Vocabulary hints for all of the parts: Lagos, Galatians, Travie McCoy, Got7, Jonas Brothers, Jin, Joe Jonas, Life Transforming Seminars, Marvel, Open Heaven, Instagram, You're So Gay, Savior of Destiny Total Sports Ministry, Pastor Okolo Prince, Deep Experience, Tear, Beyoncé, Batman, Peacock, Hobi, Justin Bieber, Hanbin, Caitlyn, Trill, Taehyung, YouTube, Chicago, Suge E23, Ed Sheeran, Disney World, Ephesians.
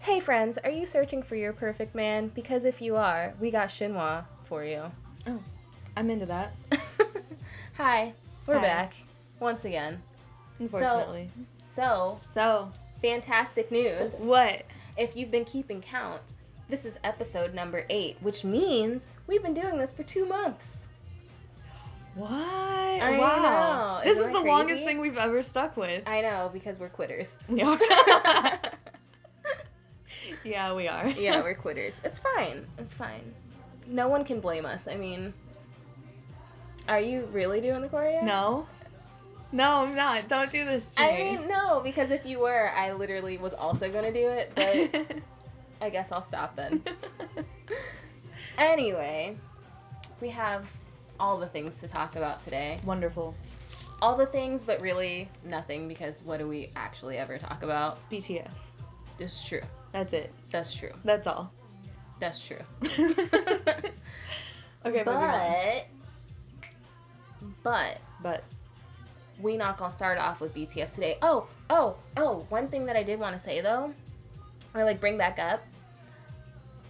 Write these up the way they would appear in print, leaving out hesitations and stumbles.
Hey friends, are you searching for your perfect man? Because if you are, we got Shinhwa for you. Oh, I'm into that. Hi, we're back once again. Unfortunately. So fantastic news. What? If you've been keeping count, this is episode number 8, which means we've been doing this for 2 months. What? Wow. This is the longest thing we've ever stuck with. I know, because we're quitters. We are. Yeah, we are. Yeah, we're quitters. It's fine. It's fine. No one can blame us. I mean, are you really doing the choreo? No. No, I'm not. Don't do this to me. I mean, no, because if you were, I literally was also going to do it, but I guess I'll stop then. Anyway, we have all the things to talk about today. Wonderful. All the things, but really nothing, because what do we actually ever talk about? BTS. It's true. That's it. That's true. That's all. That's true. Okay, but we not gonna start off with BTS today. Oh, one thing that I did want to say though, or like bring back up,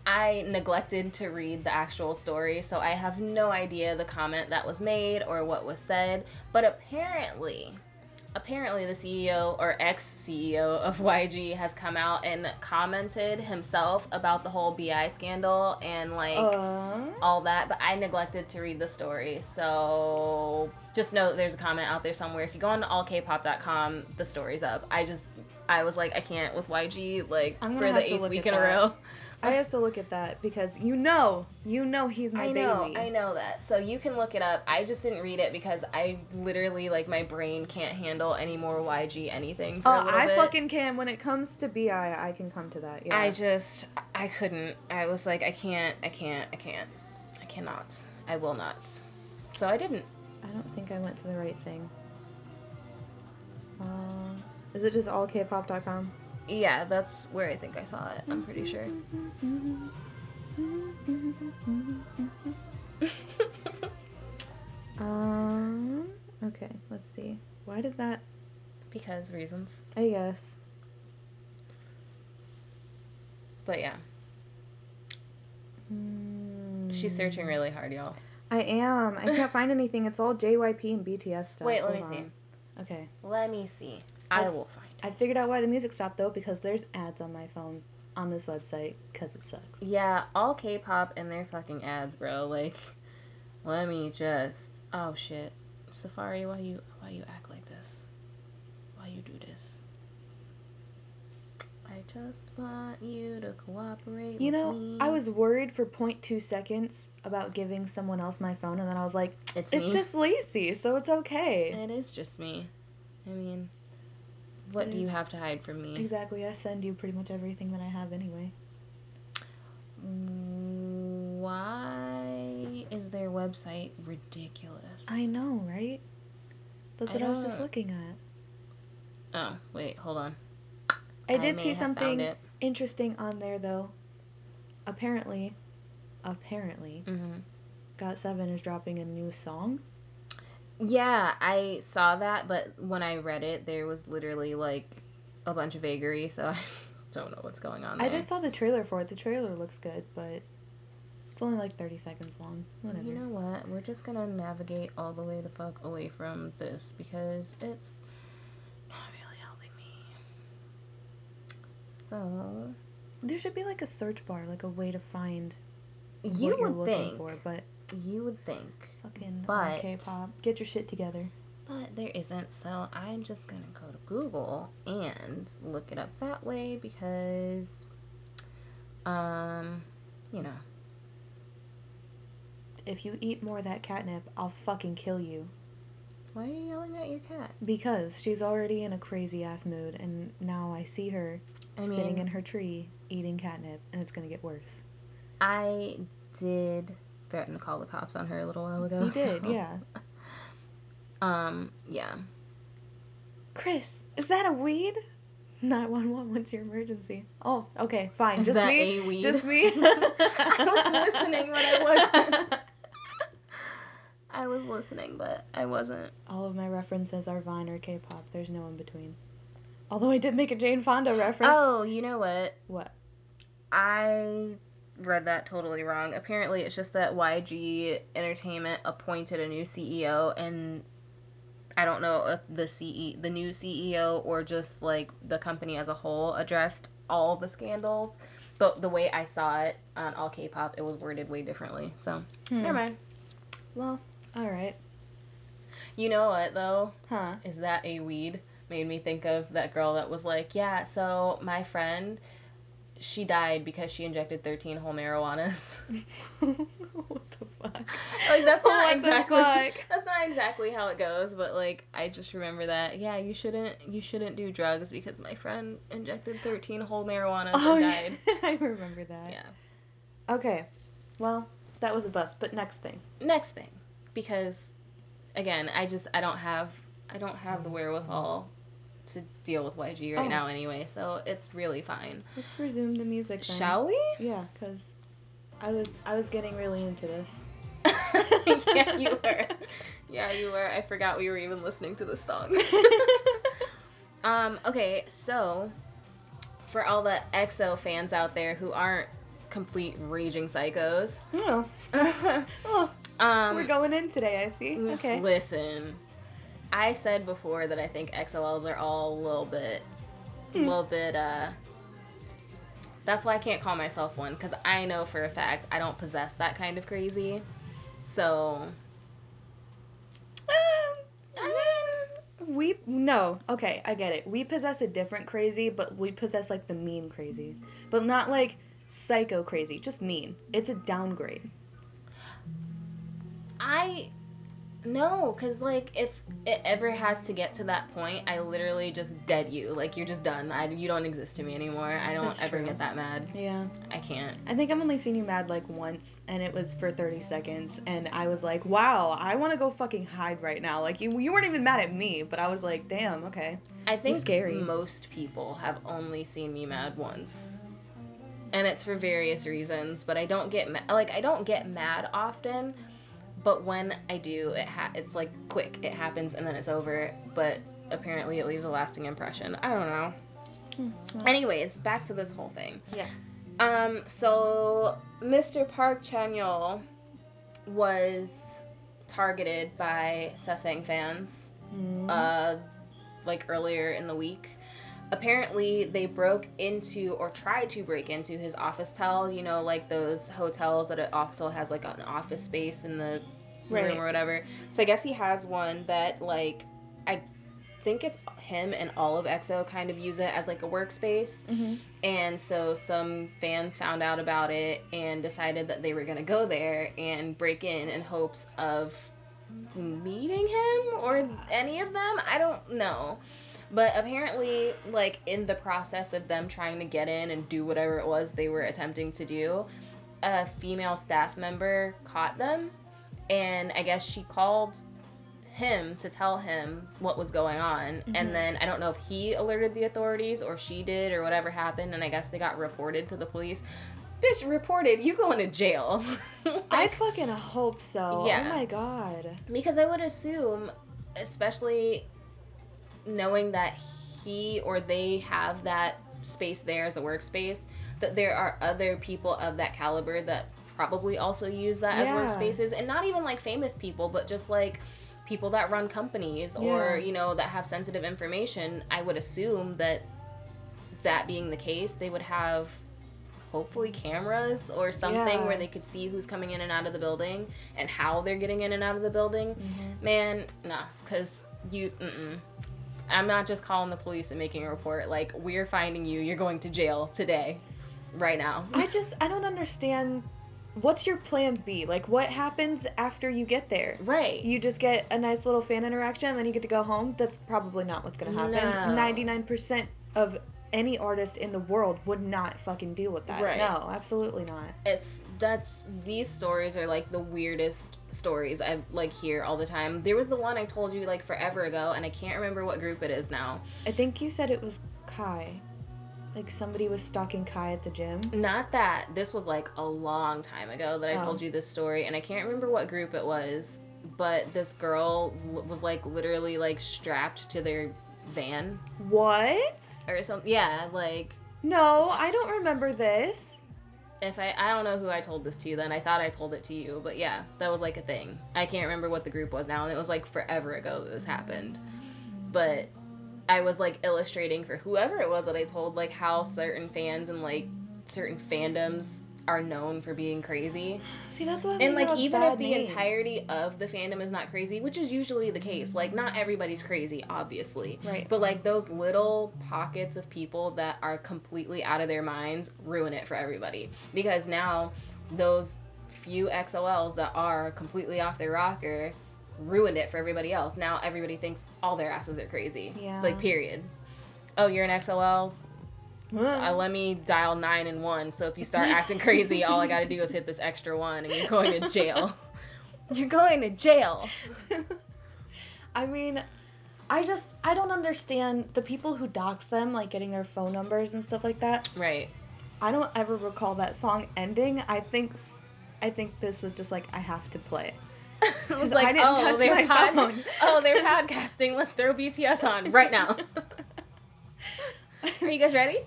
I neglected to read the actual story, so I have no idea the comment that was made or what was said, but apparently the CEO or ex-CEO of YG has come out and commented himself about the whole BI scandal and like all that, but I neglected to read the story, so just know that there's a comment out there somewhere. If you go on to allkpop.com, the story's up. I was like, I can't with YG, like, for the 8th week in a row. I have to look at that because you know he's my baby. I know that. So you can look it up. I just didn't read it because I literally, like, my brain can't handle any more YG anything for a little bit. Oh, I fucking can. When it comes to BI, I can come to that, yeah. I couldn't. I was like, I can't. I cannot. I will not. So I didn't. I don't think I went to the right thing. Is it just allkpop.com? Yeah, that's where I think I saw it. I'm pretty sure. Okay, let's see. Why did that? Because reasons, I guess. But yeah. She's searching really hard, y'all. I am. I can't find anything. It's all JYP and BTS stuff. Wait, let me see. Okay. Let me see. I will find it. I figured out why the music stopped, though, because there's ads on my phone on this website, because it sucks. Yeah, all K-pop and their fucking ads, bro. Like, let me just... Oh, shit. Safari, why you act like this? Why you do this? I just want you to cooperate with me. I was worried for 0.2 seconds about giving someone else my phone, and then I was like, it's just Lacey, so it's okay. It is just me. I mean... What do you have to hide from me? Exactly. I send you pretty much everything that I have anyway. Why is their website ridiculous? I know, right? That's what I was just looking at. Oh, wait, hold on. I did see something interesting on there, though. Apparently, Got7 is dropping a new song. Yeah, I saw that, but when I read it, there was literally, like, a bunch of vagary, so I don't know what's going on there. I just saw the trailer for it. The trailer looks good, but it's only, like, 30 seconds long. Whatever. You know what? We're just gonna navigate all the way the fuck away from this, because it's not really helping me. So... There should be, like, a search bar, like, a way to find what you're looking for, but... You would think. Fucking K-pop. Get your shit together. But there isn't, so I'm just gonna go to Google and look it up that way because, you know. If you eat more of that catnip, I'll fucking kill you. Why are you yelling at your cat? Because she's already in a crazy-ass mood, and now I see her sitting in her tree eating catnip, and it's gonna get worse. I did... threatened to call the cops on her a little while ago. You did, so. Yeah. Yeah. Chris, is that a weed? 911, what's your emergency? Oh, okay, fine. Is just that me? A weed? Just me? I was listening when I wasn't. I was listening, but I wasn't. All of my references are Vine or K-pop. There's no in between. Although I did make a Jane Fonda reference. Oh, you know what? What? I read that totally wrong. Apparently, it's just that YG Entertainment appointed a new CEO, and I don't know if the new CEO or just, like, the company as a whole addressed all the scandals. But the way I saw it on All K-Pop, it was worded way differently. So, never mind. Well, all right. You know what, though? Huh? Is that a weed? Made me think of that girl that was like, yeah, so my friend, she died because she injected 13 whole marijuanas. What the fuck? Like, that's not exactly how it goes, but, like, I just remember that, yeah, you shouldn't do drugs because my friend injected 13 whole marijuanas and died. Yeah. I remember that. Yeah. Okay. Well, that was a bust, but next thing. Next thing. Because, again, I don't have the wherewithal to deal with YG right now anyway, so it's really fine. Let's resume the music then. Shall we? Yeah, because I was getting really into this. Yeah, you were. I forgot we were even listening to this song. Okay, so for all the EXO fans out there who aren't complete raging psychos. Oh. We're going in today, I see. Okay. Listen. I said before that I think EXO-Ls are all a little bit, that's why I can't call myself one, because I know for a fact I don't possess that kind of crazy, so, I get it, we possess a different crazy, but we possess, like, the mean crazy, but not, like, psycho crazy, just mean, it's a downgrade. No, because, like, if it ever has to get to that point, I literally just dead you. Like, you're just done. You don't exist to me anymore. I don't That's ever true. Get that mad. Yeah. I can't. I think I've only seen you mad, like, once, and it was for 30 seconds, and I was like, wow, I want to go fucking hide right now. Like, you weren't even mad at me, but I was like, damn, okay. I think most people have only seen me mad once, and it's for various reasons, but I don't get mad often. But when I do, it's, like, quick. It happens, and then it's over. But apparently it leaves a lasting impression. I don't know. Mm-hmm. Anyways, back to this whole thing. Yeah. So, Mr. Park Chan-yeol was targeted by Sesang fans, earlier in the week. Apparently, they tried to break into his office tel, you know, like those hotels that it also has, like, an office space in the room or whatever. So I guess he has one that, like, I think it's him and all of EXO kind of use it as, like, a workspace. Mm-hmm. And so some fans found out about it and decided that they were going to go there and break in hopes of meeting him or any of them. I don't know. But apparently, like, in the process of them trying to get in and do whatever it was they were attempting to do, a female staff member caught them, and I guess she called him to tell him what was going on, mm-hmm. and then I don't know if he alerted the authorities or she did or whatever happened, and I guess they got reported to the police. Bitch, reported, you going to jail. Like, I fucking hope so. Yeah. Oh my god. Because I would assume, especially knowing that he or they have that space there as a workspace, that there are other people of that caliber that probably also use that as workspaces, and not even, like, famous people, but just, like, people that run companies or, you know, that have sensitive information. I would assume that being the case, they would have hopefully cameras or something where they could see who's coming in and out of the building and how they're getting in and out of the building. Mm-hmm. Man, nah, because I'm not just calling the police and making a report. Like, we're finding you. You're going to jail today, right now. I don't understand. What's your plan B? Like, what happens after you get there? Right. You just get a nice little fan interaction, and then you get to go home? That's probably not what's going to happen. No. 99% of any artist in the world would not fucking deal with that. Right. No, absolutely not. These stories are, like, the weirdest stories I, like, hear all the time. There was the one I told you, like, forever ago, and I can't remember what group it is now. I think you said it was Kai. Like, somebody was stalking Kai at the gym. Not that. This was, like, a long time ago that I told you this story, and I can't remember what group it was, but this girl was like literally like strapped to their van. What? Or something. Yeah, like. No, I don't remember this. If I don't know who I told this to then. I thought I told it to you, but yeah, that was like a thing. I can't remember what the group was now, and it was like forever ago that this happened. But I was like illustrating for whoever it was that I told like how certain fans and like certain fandoms are known for being crazy. See, that's what I mean. And like even if the entirety of the fandom is not crazy, which is usually the case, like not everybody's crazy, obviously. Right. But like those little pockets of people that are completely out of their minds ruin it for everybody. Because now those few XOLs that are completely off their rocker ruined it for everybody else. Now everybody thinks all their asses are crazy. Yeah. Like period. Oh, you're an XOL? Let me dial 911, so if you start acting crazy, all I gotta do is hit this extra one, and you're going to jail. You're going to jail! I mean, I don't understand the people who dox them, like, getting their phone numbers and stuff like that. Right. I don't ever recall that song ending. I think this was just like, I have to play it. It was like, phone. Oh, they're podcasting, let's throw BTS on right now. Are you guys ready?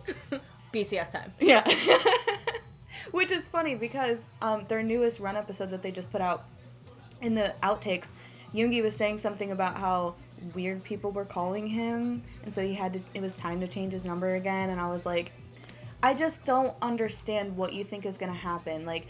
BTS time. Yeah. Which is funny because their newest Run episode that they just put out, in the outtakes, Yoongi was saying something about how weird people were calling him, and so it was time to change his number again, and I was like, I just don't understand what you think is going to happen. Like,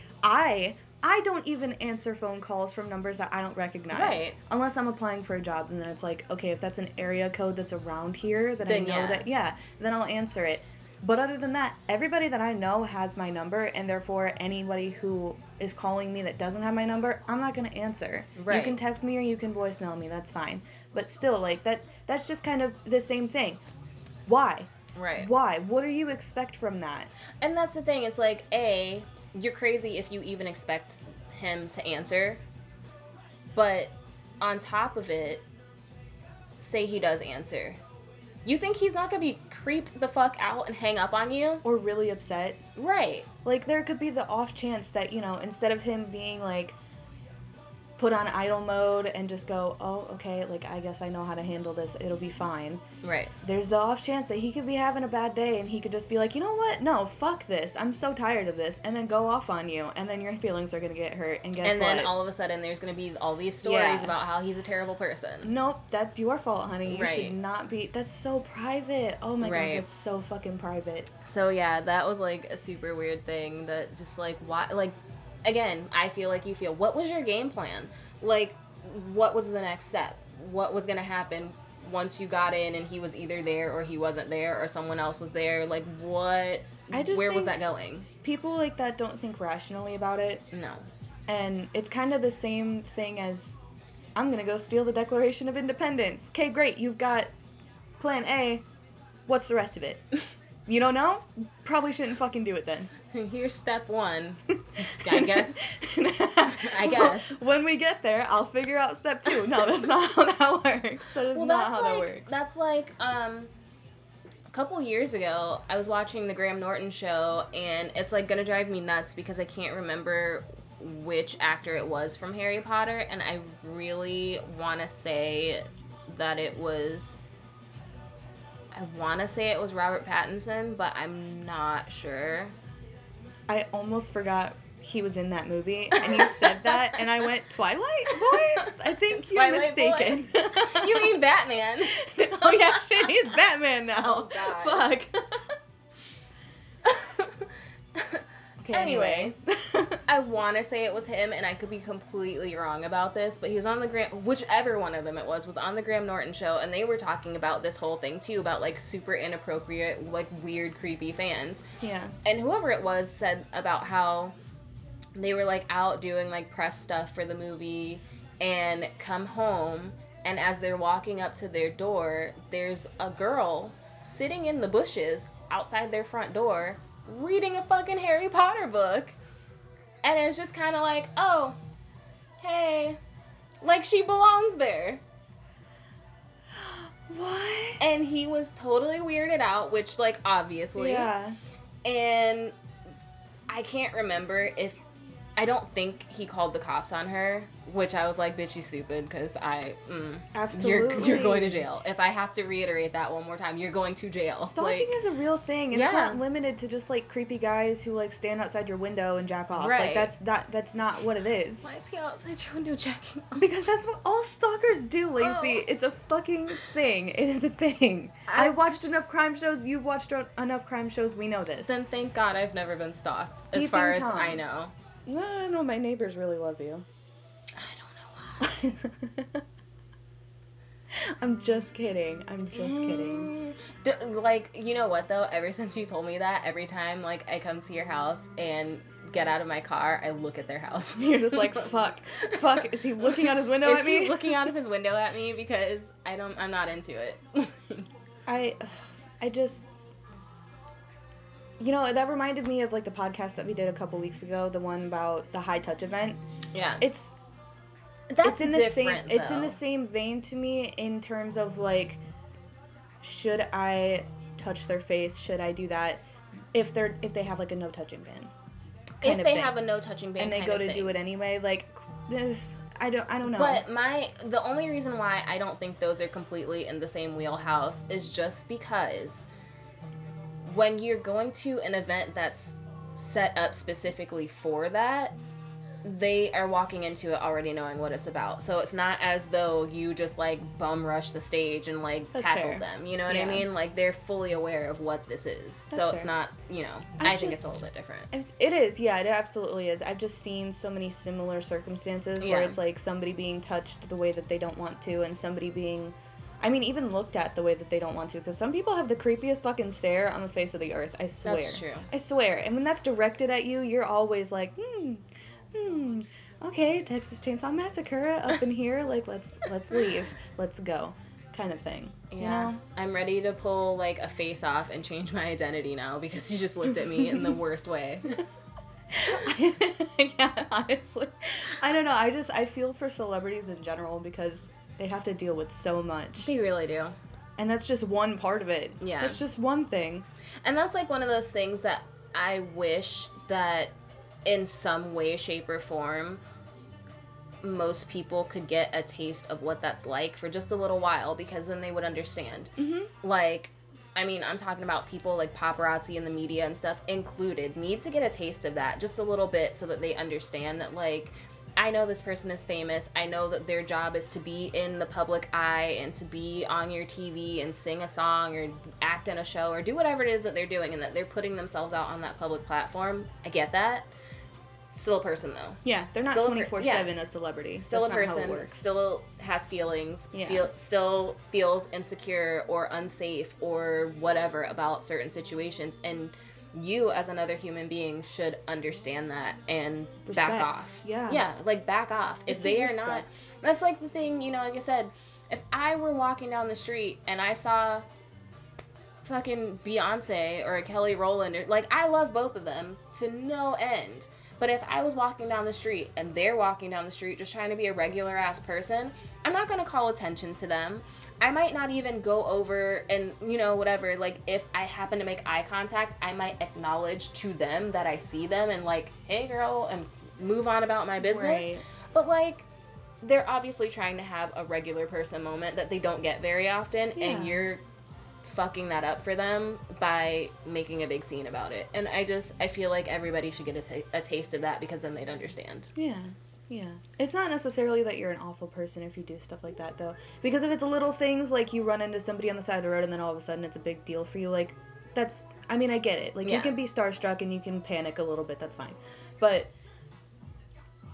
I don't even answer phone calls from numbers that I don't recognize. Right. Unless I'm applying for a job, and then it's like, okay, if that's an area code that's around here, then I know that, yeah, then I'll answer it. But other than that, everybody that I know has my number, and therefore anybody who is calling me that doesn't have my number, I'm not going to answer. Right. You can text me or you can voicemail me, that's fine. But still, like, that's just kind of the same thing. Why? Right. Why? What do you expect from that? And that's the thing, it's like, you're crazy if you even expect him to answer. But on top of it, say he does answer. You think he's not going to be creeped the fuck out and hang up on you? Or really upset. Right. Like, there could be the off chance that, you know, instead of him being, like, put on idle mode and just go, oh, okay, like, I guess I know how to handle this. It'll be fine. Right. There's the off chance that he could be having a bad day and he could just be like, you know what? No, fuck this. I'm so tired of this. And then go off on you. And then your feelings are going to get hurt. And guess what? And then all of a sudden there's going to be all these stories about how he's a terrible person. Nope. That's your fault, honey. You should not be. That's so private. Oh, my God. That's so fucking private. So, yeah, that was, like, a super weird thing that just, like, why, like, again, I feel like you feel, what was your game plan? Like, what was the next step? What was going to happen once you got in and he was either there or he wasn't there or someone else was there? Like, what, where was that going? People like that don't think rationally about it. No. And it's kind of the same thing as, I'm going to go steal the Declaration of Independence. Okay, great, you've got plan A. What's the rest of it? You don't know? Probably shouldn't fucking do it then. Here's step one, I guess. I guess. Well, when we get there, I'll figure out step two. No, that's not how that works. That is not how that works. That's like, a couple years ago, I was watching the Graham Norton show, and it's like gonna drive me nuts because I can't remember which actor it was from Harry Potter, and I really want to say that it was... I want to say it was Robert Pattinson, but I'm not sure. I almost forgot he was in that movie, and you said that, and I went, Twilight Boy? I think Twilight you're mistaken. You mean Batman. Oh, yeah, shit, he's Batman now. Oh, God. Fuck. Okay, anyway. I want to say it was him, and I could be completely wrong about this, but he was on the whichever one of them it was on the Graham Norton show, and they were talking about this whole thing, too, about, like, super inappropriate, like, weird, creepy fans. Yeah. And whoever it was said about how they were, like, out doing, like, press stuff for the movie and come home, and as they're walking up to their door, there's a girl sitting in the bushes outside their front door reading a fucking Harry Potter book, and it's just kind of like, oh, hey, like she belongs there. What? And he was totally weirded out, which, like, obviously. Yeah. And I can't remember if I don't think he called the cops on her, which I was like, bitch, you stupid, because absolutely. You're going to jail. If I have to reiterate that one more time, you're going to jail. Stalking is a real thing. It's not limited to just, like, creepy guys who, like, stand outside your window and jack off. Right. Like, that's not what it is. Why is he outside your window jacking off? Because that's what all stalkers do, Lacey. Oh. It's a fucking thing. It is a thing. I watched enough crime shows. You've watched enough crime shows. We know this. Then thank God I've never been stalked, as far as I know. No, I know my neighbors really love you. I don't know why. I'm just kidding. I'm just kidding. Like, you know what, though? Ever since you told me that, every time, like, I come to your house and get out of my car, I look at their house. You're just like, fuck. Fuck. Is he looking out his window at me? Is he looking out of his window at me? Because I'm not into it. I just... You know, that reminded me of, like, the podcast that we did a couple weeks ago, the one about the high touch event. Yeah. It's in the same vein to me in terms of, like, should I touch their face? Should I do that? If they have, like, a no touching ban. And they go to do it anyway, like, I don't know. But the only reason why I don't think those are completely in the same wheelhouse is just because when you're going to an event that's set up specifically for that, they are walking into it already knowing what it's about. So it's not as though you just, like, bum rush the stage and, like, tackle them. You know what I mean? Like, they're fully aware of what this is. It's not, you know, I think it's a little bit different. It is. Yeah, it absolutely is. I've just seen so many similar circumstances where it's, like, somebody being touched the way that they don't want to and somebody being... I mean, even looked at the way that they don't want to, because some people have the creepiest fucking stare on the face of the earth, I swear. That's true. I swear. And when that's directed at you, you're always like, okay, Texas Chainsaw Massacre up in here, like, let's leave, let's go, kind of thing. Yeah. You know? I'm ready to pull, like, a face off and change my identity now, because you just looked at me in the worst way. Yeah, honestly. I don't know, I feel for celebrities in general, because... They have to deal with so much. They really do. And that's just one part of it. Yeah. That's just one thing. And that's, like, one of those things that I wish that in some way, shape, or form, most people could get a taste of what that's like for just a little while, because then they would understand. Mm-hmm. Like, I mean, I'm talking about people like paparazzi and the media and stuff included need to get a taste of that just a little bit so that they understand that, like... I know this person is famous. I know that their job is to be in the public eye and to be on your TV and sing a song or act in a show or do whatever it is that they're doing and that they're putting themselves out on that public platform. I get that. Still a person, though. Yeah, they're not 24/7 a celebrity. Still a person, still has feelings, still feels insecure or unsafe or whatever about certain situations. And you, as another human being, should understand that and respect. Back off. Yeah. Yeah, like, back off. If they are not... That's, like, the thing, you know, like I said, if I were walking down the street and I saw fucking Beyoncé or Kelly Rowland, or, like, I love both of them to no end. But if I was walking down the street and they're walking down the street just trying to be a regular-ass person, I'm not going to call attention to them. I might not even go over and, you know, whatever, like, if I happen to make eye contact, I might acknowledge to them that I see them and, like, hey, girl, and move on about my business. Right. But, like, they're obviously trying to have a regular person moment that they don't get very often, and you're fucking that up for them by making a big scene about it. And I feel like everybody should get a taste of that because then they'd understand. Yeah. Yeah. It's not necessarily that you're an awful person if you do stuff like that, though. Because if it's little things, like, you run into somebody on the side of the road and then all of a sudden it's a big deal for you, like, that's... I mean, I get it. Like, you can be starstruck and you can panic a little bit, that's fine. But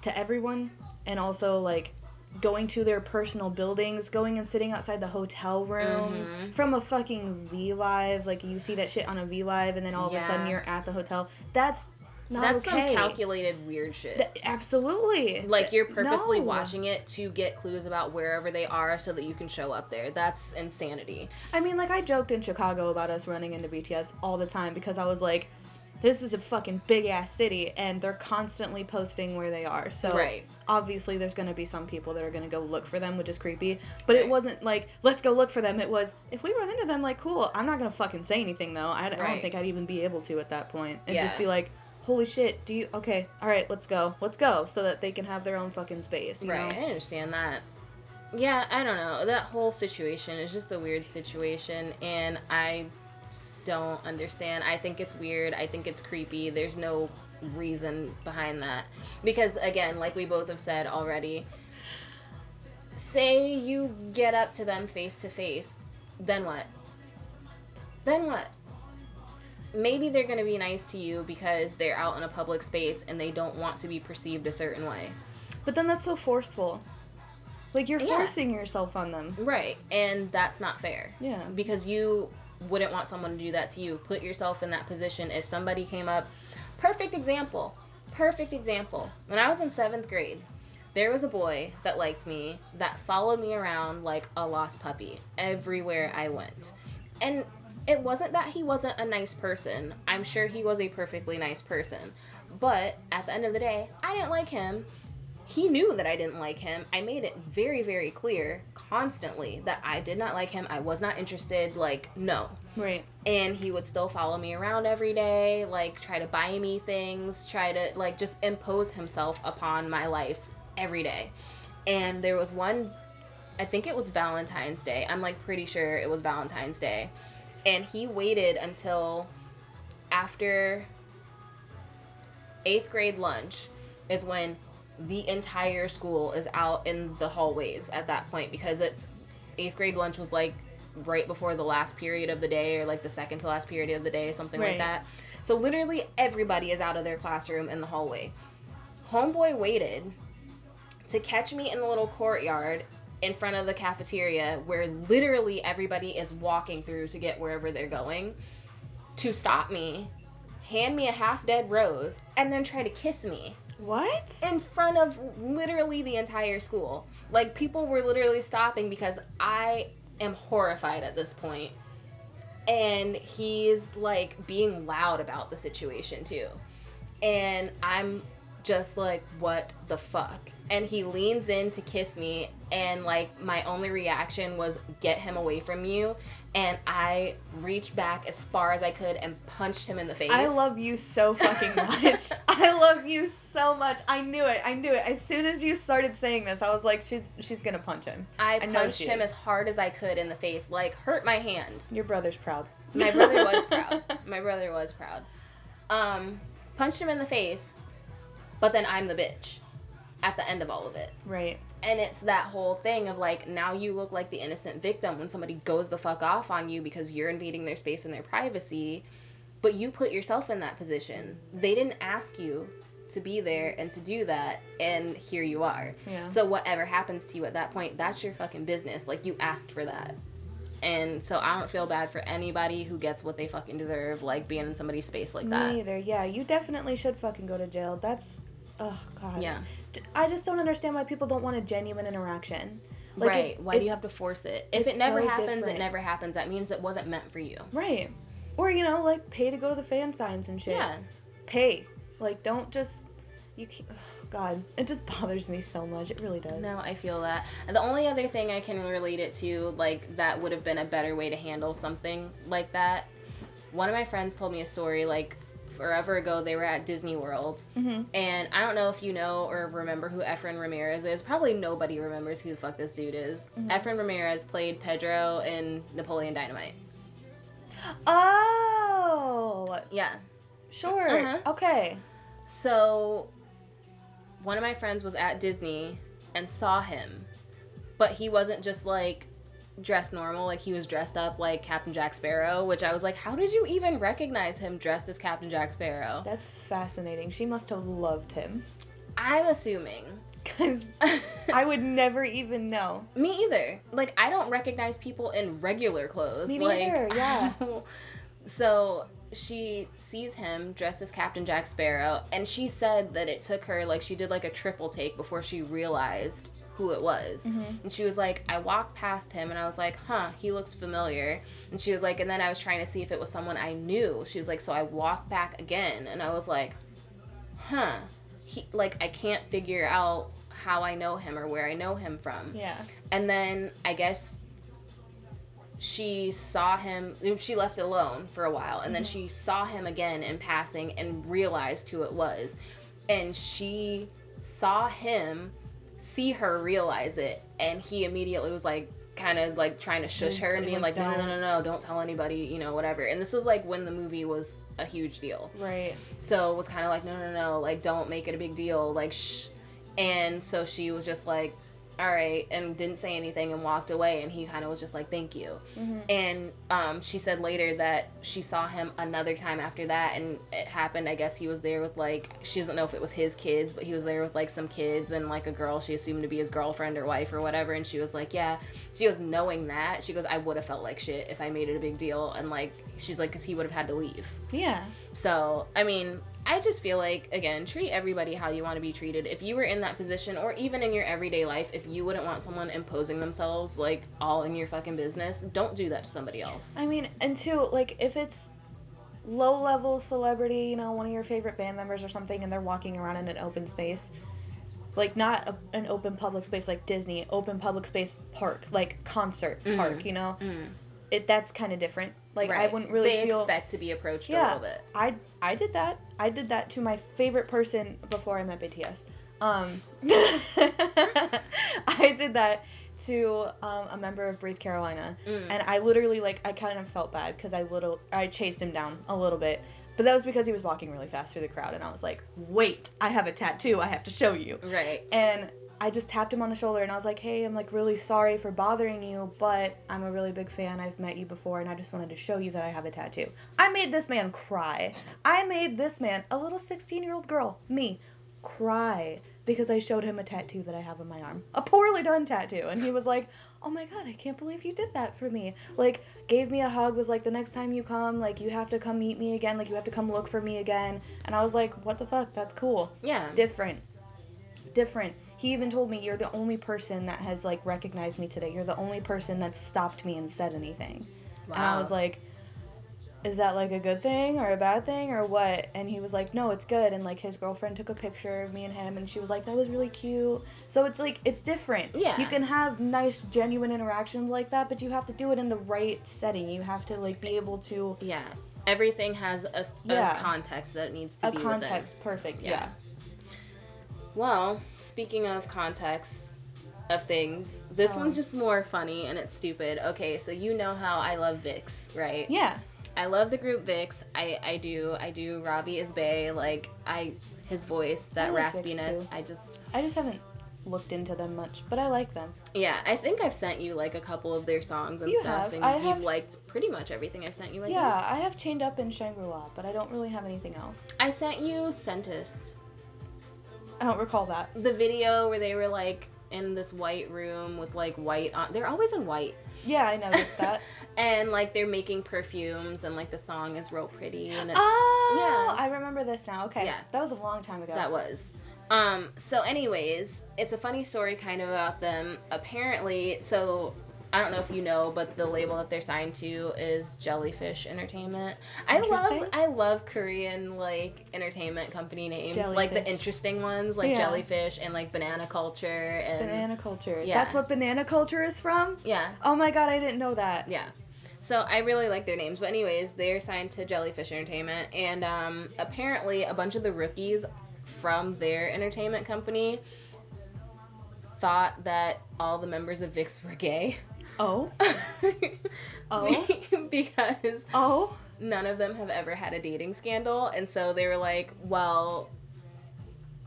to everyone, and also, like, going to their personal buildings, going and sitting outside the hotel rooms, from a fucking VLive, like, you see that shit on a VLive and then all of a sudden you're at the hotel, that's... That's okay. Some calculated weird shit. Absolutely. Like, you're purposely watching it to get clues about wherever they are so that you can show up there. That's insanity. I mean, like, I joked in Chicago about us running into BTS all the time because I was like, this is a fucking big-ass city, and they're constantly posting where they are. So, obviously, there's going to be some people that are going to go look for them, which is creepy. But it wasn't like, let's go look for them. It was, if we run into them, like, cool. I'm not going to fucking say anything, though. I don't think I'd even be able to at that point. And just be like... holy shit, do you... Okay, alright, let's go, so that they can have their own fucking space, you know? I understand that. Yeah, I don't know. That whole situation is just a weird situation, and I don't understand. I think it's weird. I think it's creepy. There's no reason behind that. Because, again, like we both have said already, say you get up to them face-to-face, then what? Then what? Maybe they're going to be nice to you because they're out in a public space and they don't want to be perceived a certain way. But then that's so forceful. Like, you're forcing yourself on them. Right. And that's not fair. Yeah. Because you wouldn't want someone to do that to you. Put yourself in that position. If somebody came up... Perfect example. When I was in 7th grade, there was a boy that liked me that followed me around like a lost puppy everywhere I went. And it wasn't that he wasn't a nice person. I'm sure he was a perfectly nice person. But at the end of the day, I didn't like him. He knew that I didn't like him. I made it very, very clear constantly that I did not like him. I was not interested. Like, no. Right. And he would still follow me around every day, like, try to buy me things, try to, like, just impose himself upon my life every day. And there was one, I think it was Valentine's Day. I'm, like, pretty sure it was Valentine's Day. And he waited until after 8th grade lunch is when the entire school is out in the hallways at that point, because it's 8th grade lunch was like right before the last period of the day, or like the second to last period of the day, something like that. So literally everybody is out of their classroom in the hallway. Homeboy waited to catch me in the little courtyard in front of the cafeteria where literally everybody is walking through to get wherever they're going, to stop me, hand me a half-dead rose, and then try to kiss me. What? In front of literally the entire school. Like, people were literally stopping because I am horrified at this point. And he's, like, being loud about the situation, too. And I'm just like, what the fuck? And he leans in to kiss me, and, like, my only reaction was, get him away from you. And I reached back as far as I could and punched him in the face. I love you so fucking much. I love you so much. I knew it. As soon as you started saying this, I was like, she's gonna punch him. I punched him as hard as I could in the face, like, hurt my hand. Your brother's proud. My brother was proud. Punched him in the face, but then I'm the bitch at the end of all of it. Right. And it's that whole thing of, like, now you look like the innocent victim when somebody goes the fuck off on you because you're invading their space and their privacy, but you put yourself in that position. They didn't ask you to be there and to do that, and here you are. Yeah. So whatever happens to you at that point, that's your fucking business. Like, you asked for that. And so I don't feel bad for anybody who gets what they fucking deserve, like, being in somebody's space like that. Me either. Yeah, you definitely should fucking go to jail. That's... oh, God. Yeah. I just don't understand why people don't want a genuine interaction. Like, right. Why do you have to force it? If it never happens, it never happens. That means it wasn't meant for you. Right. Or, you know, like, pay to go to the fan signs and shit. Yeah. Pay. Like, don't just... you can't... oh, God. It just bothers me so much. It really does. No, I feel that. And the only other thing I can relate it to, like, that would have been a better way to handle something like that. One of my friends told me a story, like... forever ago, they were at Disney World, and I don't know if you know or remember who Efren Ramirez is. Probably nobody remembers who the fuck this dude is. Efren Ramirez played Pedro in Napoleon Dynamite. Oh! Yeah. Sure. Okay. So, one of my friends was at Disney and saw him, but he wasn't just, like, dressed normal. Like, he was dressed up like Captain Jack Sparrow, which I was like, how did you even recognize him dressed as Captain Jack Sparrow? That's fascinating. She must have loved him. I'm assuming. Because I would never even know. Me either. Like, I don't recognize people in regular clothes. Me neither, like, yeah. So she sees him dressed as Captain Jack Sparrow, and she said that it took her, like, she did, like, a triple take before she realized who it was. And she was like, I walked past him and I was like, huh, he looks familiar. And she was like, and then I was trying to see if it was someone I knew. She was like, so I walked back again and I was like, huh, he, like, I can't figure out how I know him or where I know him from. Yeah. And then I guess she saw him, she left alone for a while, and then she saw him again in passing and realized who it was. And she saw him see her realize it, and he immediately was like, kind of like trying to shush her and being like, no, don't tell anybody, you know, whatever. And this was like when the movie was a huge deal. Right. So it was kind of like, no, like, don't make it a big deal, like, shh. And so she was just like, all right, and didn't say anything and walked away, and he kind of was just like, thank you. Mm-hmm. And she said later that she saw him another time after that, and it happened, I guess he was there with, like, she doesn't know if it was his kids, but he was there with, like, some kids and, like, a girl she assumed to be his girlfriend or wife or whatever, and she was like, yeah. She goes, knowing that, she goes, I would have felt like shit if I made it a big deal, and, like, she's like, because he would have had to leave. Yeah. So, I mean, I just feel like, again, treat everybody how you want to be treated. If you were in that position, or even in your everyday life, if you wouldn't want someone imposing themselves, like, all in your fucking business, don't do that to somebody else. I mean, and too, like, if it's low-level celebrity, you know, one of your favorite band members or something, and they're walking around in an open space, like, not an open public space like Disney, open public space park, like, concert park, you know? Mm. That's kind of different. Like, right. I wouldn't really expect to be approached a little bit. I did that. I did that to my favorite person before I met BTS. I did that to a member of Breathe Carolina. Mm. And I literally, like, I kind of felt bad because I chased him down a little bit. But that was because he was walking really fast through the crowd. And I was like, wait, I have a tattoo I have to show you. Right. And I just tapped him on the shoulder, and I was like, hey, I'm, like, really sorry for bothering you, but I'm a really big fan. I've met you before, and I just wanted to show you that I have a tattoo. I made this man cry. I made this man, a little 16-year-old girl, me, cry because I showed him a tattoo that I have on my arm. A poorly done tattoo. And he was like, oh, my God, I can't believe you did that for me. Like, gave me a hug, was like, the next time you come, like, you have to come meet me again. Like, you have to come look for me again. And I was like, what the fuck? That's cool. Yeah. Different. He even told me, you're the only person that has, like, recognized me today. You're the only person that stopped me and said anything. Wow. And I was like, is that, like, a good thing or a bad thing or what? And he was like, no, it's good. And, like, his girlfriend took a picture of me and him, and she was like, that was really cute. So it's, like, it's different. Yeah. You can have nice, genuine interactions like that, but you have to do it in the right setting. You have to, like, be able to... Yeah. Everything has a context that it needs to be within. A context, perfect, yeah. Well, speaking of context of things, this one's just more funny, and it's stupid. Okay, so you know how I love VIXX, right? Yeah. I love the group VIXX. I do. Robbie is bae. Like, his voice, that I like raspiness. I just haven't looked into them much, but I like them. Yeah, I think I've sent you, like, a couple of their songs and stuff. And you've liked pretty much everything I've sent you. I have Chained Up in Shangri-La, but I don't really have anything else. I sent you Sentis. I don't recall that. The video where they were, like, in this white room with, like, white on... They're always in white. Yeah, I noticed that. And, like, they're making perfumes, and, like, the song is real pretty, and it's... Oh! Yeah. I remember this now. Okay. Yeah. That was a long time ago. That was. So, anyways, it's a funny story kind of about them. Apparently, so... I don't know if you know, but the label that they're signed to is Jellyfish Entertainment. I love Korean, like, entertainment company names. Jellyfish. Like, the interesting ones, like Jellyfish and, like, Banana Culture. And Banana Culture. Yeah. That's what Banana Culture is from? Yeah. Oh, my God, I didn't know that. Yeah. So I really like their names. But anyways, they're signed to Jellyfish Entertainment. And apparently a bunch of the rookies from their entertainment company thought that all the members of VIXX were gay. Oh. Oh. Because none of them have ever had a dating scandal, and so they were like, well,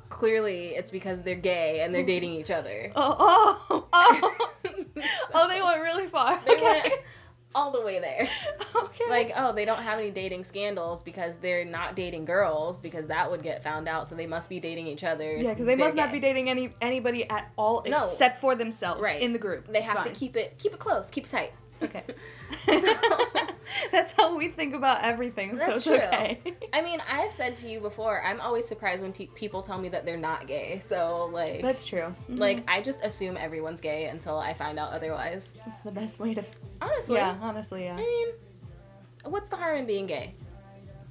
clearly it's because they're gay and they're dating each other. Oh. So they went really far. They went all the way there. Okay. Like, they don't have any dating scandals because they're not dating girls, because that would get found out, so they must be dating each other. Yeah, because they must not be dating anybody at all except for themselves in the group. They have to keep it close, keep it tight. Okay. That's how we think about everything, that's so it's true. Okay. I mean, I've said to you before, I'm always surprised when people tell me that they're not gay, so, like... That's true. Mm-hmm. Like, I just assume everyone's gay until I find out otherwise. That's the best way to... Honestly. Yeah, honestly, yeah. I mean, what's the harm in being gay?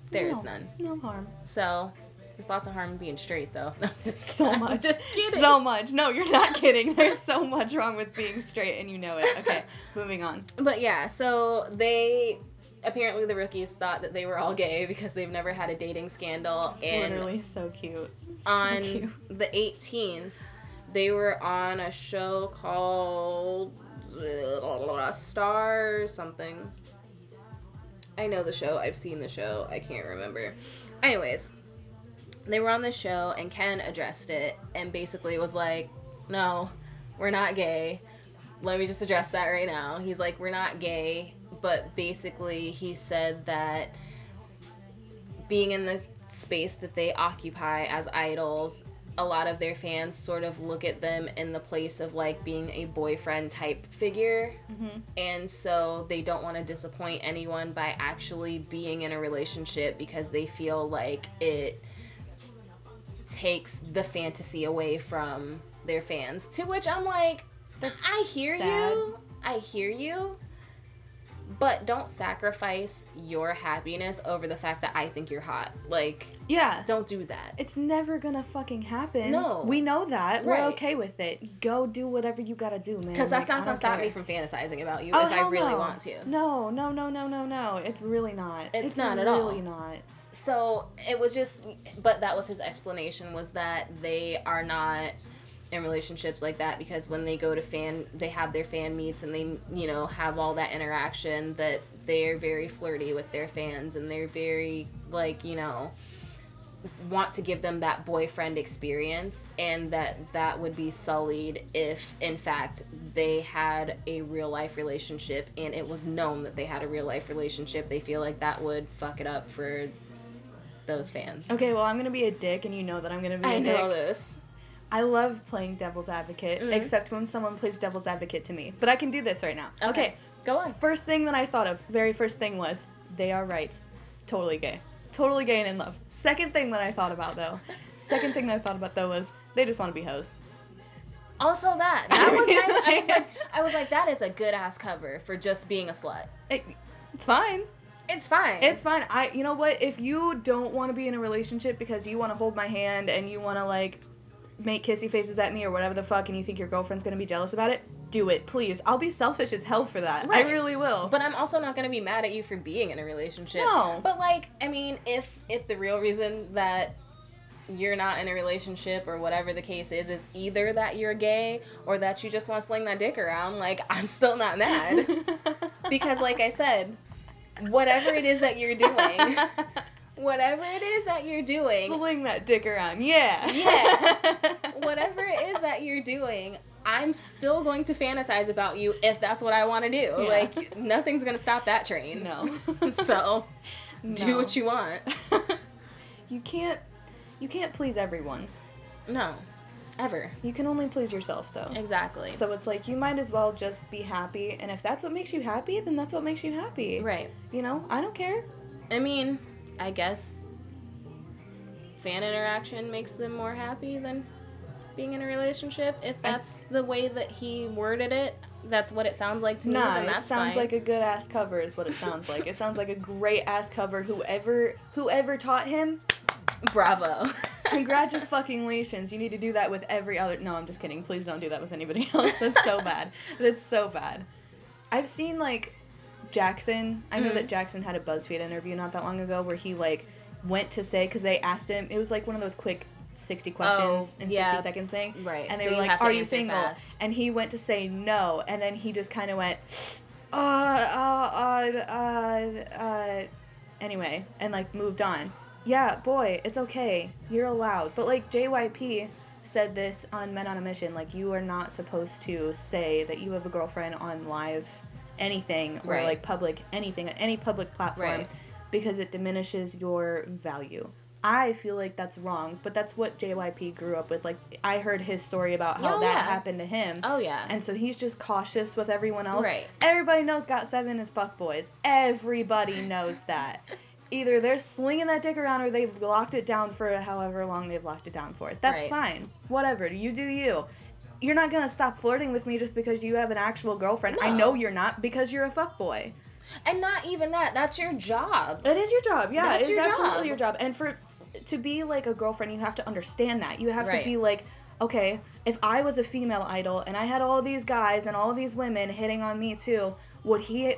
There is none. No harm. So, There's lots of harm in being straight, though. No, so much. No, you're not kidding. There's so much wrong with being straight, and you know it. Okay, moving on. But yeah, so they... Apparently the rookies thought that they were all gay because they've never had a dating scandal. It's literally so cute. On the 18th, they were on a show called Star something. I know the show. I've seen the show. I can't remember. Anyways, they were on the show and Ken addressed it and basically was like, no, we're not gay. Let me just address that right now. He's like, we're not gay. But basically, he said that being in the space that they occupy as idols, a lot of their fans sort of look at them in the place of, like, being a boyfriend-type figure. Mm-hmm. And so they don't want to disappoint anyone by actually being in a relationship because they feel like it takes the fantasy away from their fans. To which I'm like, I hear you. But don't sacrifice your happiness over the fact that I think you're hot. Like, yeah, don't do that. It's never gonna fucking happen. No. We know that. Right. We're okay with it. Go do whatever you gotta do, man. Because that's like, not gonna stop me from fantasizing about you if I really want to. No. It's really not. It's not at all. It's really not. So, it was just... But that was his explanation, was that they are not... in relationships like that because when they go to they have their fan meets and they, you know, have all that interaction, that they're very flirty with their fans and they're very, like, you know, want to give them that boyfriend experience, and that would be sullied if, in fact, they had a real-life relationship and it was known that they had a real-life relationship. They feel like that would fuck it up for those fans. Okay, well, I'm gonna be a dick, and you know that I'm gonna be a dick. I know this. I love playing devil's advocate, mm-hmm. except when someone plays devil's advocate to me. But I can do this right now. Okay, go on. First thing that I thought of, very first thing was, they are right. Totally gay. Totally gay and in love. Second thing that I thought about, though, was they just want to be hoes. Also that. That was my, I was like, that is a good-ass cover for just being a slut. It's fine. You know what? If you don't want to be in a relationship because you want to hold my hand and you want to, like... make kissy faces at me or whatever the fuck, and you think your girlfriend's gonna be jealous about it, do it, please. I'll be selfish as hell for that. Right. I really will. But I'm also not gonna be mad at you for being in a relationship. No. But, like, I mean, if the real reason that you're not in a relationship or whatever the case is either that you're gay or that you just want to sling that dick around, like, I'm still not mad. Because, like I said, whatever it is that you're doing. Pulling that dick around, yeah. Yeah. Whatever it is that you're doing, I'm still going to fantasize about you if that's what I want to do. Yeah. Like, nothing's going to stop that train. No. So, do what you want. You can't please everyone. No. Ever. You can only please yourself, though. Exactly. So it's like, you might as well just be happy, and if that's what makes you happy, then that's what makes you happy. Right. You know? I don't care. I mean... I guess fan interaction makes them more happy than being in a relationship. If that's the way that he worded it, that's what it sounds like to me, then that's fine. It sounds like a good-ass cover is what it sounds like. It sounds like a great-ass cover. Whoever taught him, bravo. Congratulations. You need to do that with every other... No, I'm just kidding. Please don't do that with anybody else. That's so bad. That's so bad. I've seen, like... Jackson, I know that Jackson had a BuzzFeed interview not that long ago where he, like, went to say, because they asked him, it was, like, one of those quick 60 questions in 60 seconds thing. Right. And they were like, are you single? Fast. And he went to say no, and then he just kind of went, anyway, and, like, moved on. Yeah, boy, it's okay. You're allowed. But, like, JYP said this on Men on a Mission, like, you are not supposed to say that you have a girlfriend on live anything, or, right. like, public anything, any public platform, right. because it diminishes your value. I feel like that's wrong, but that's what JYP grew up with. Like, I heard his story about how that happened to him. Oh, yeah. And so he's just cautious with everyone else. Right. Everybody knows Got7 is fuckboys. Everybody knows that. Either they're slinging that dick around or they've locked it down for however long they've locked it down for. That's right. Fine. Whatever. You do you. You're not going to stop flirting with me just because you have an actual girlfriend. No. I know you're not, because you're a fuckboy. And not even that. That's your job. It is your job, yeah. It's absolutely your job. And for to be like a girlfriend, you have to understand that. You have to be like, okay, if I was a female idol and I had all these guys and all these women hitting on me too, would he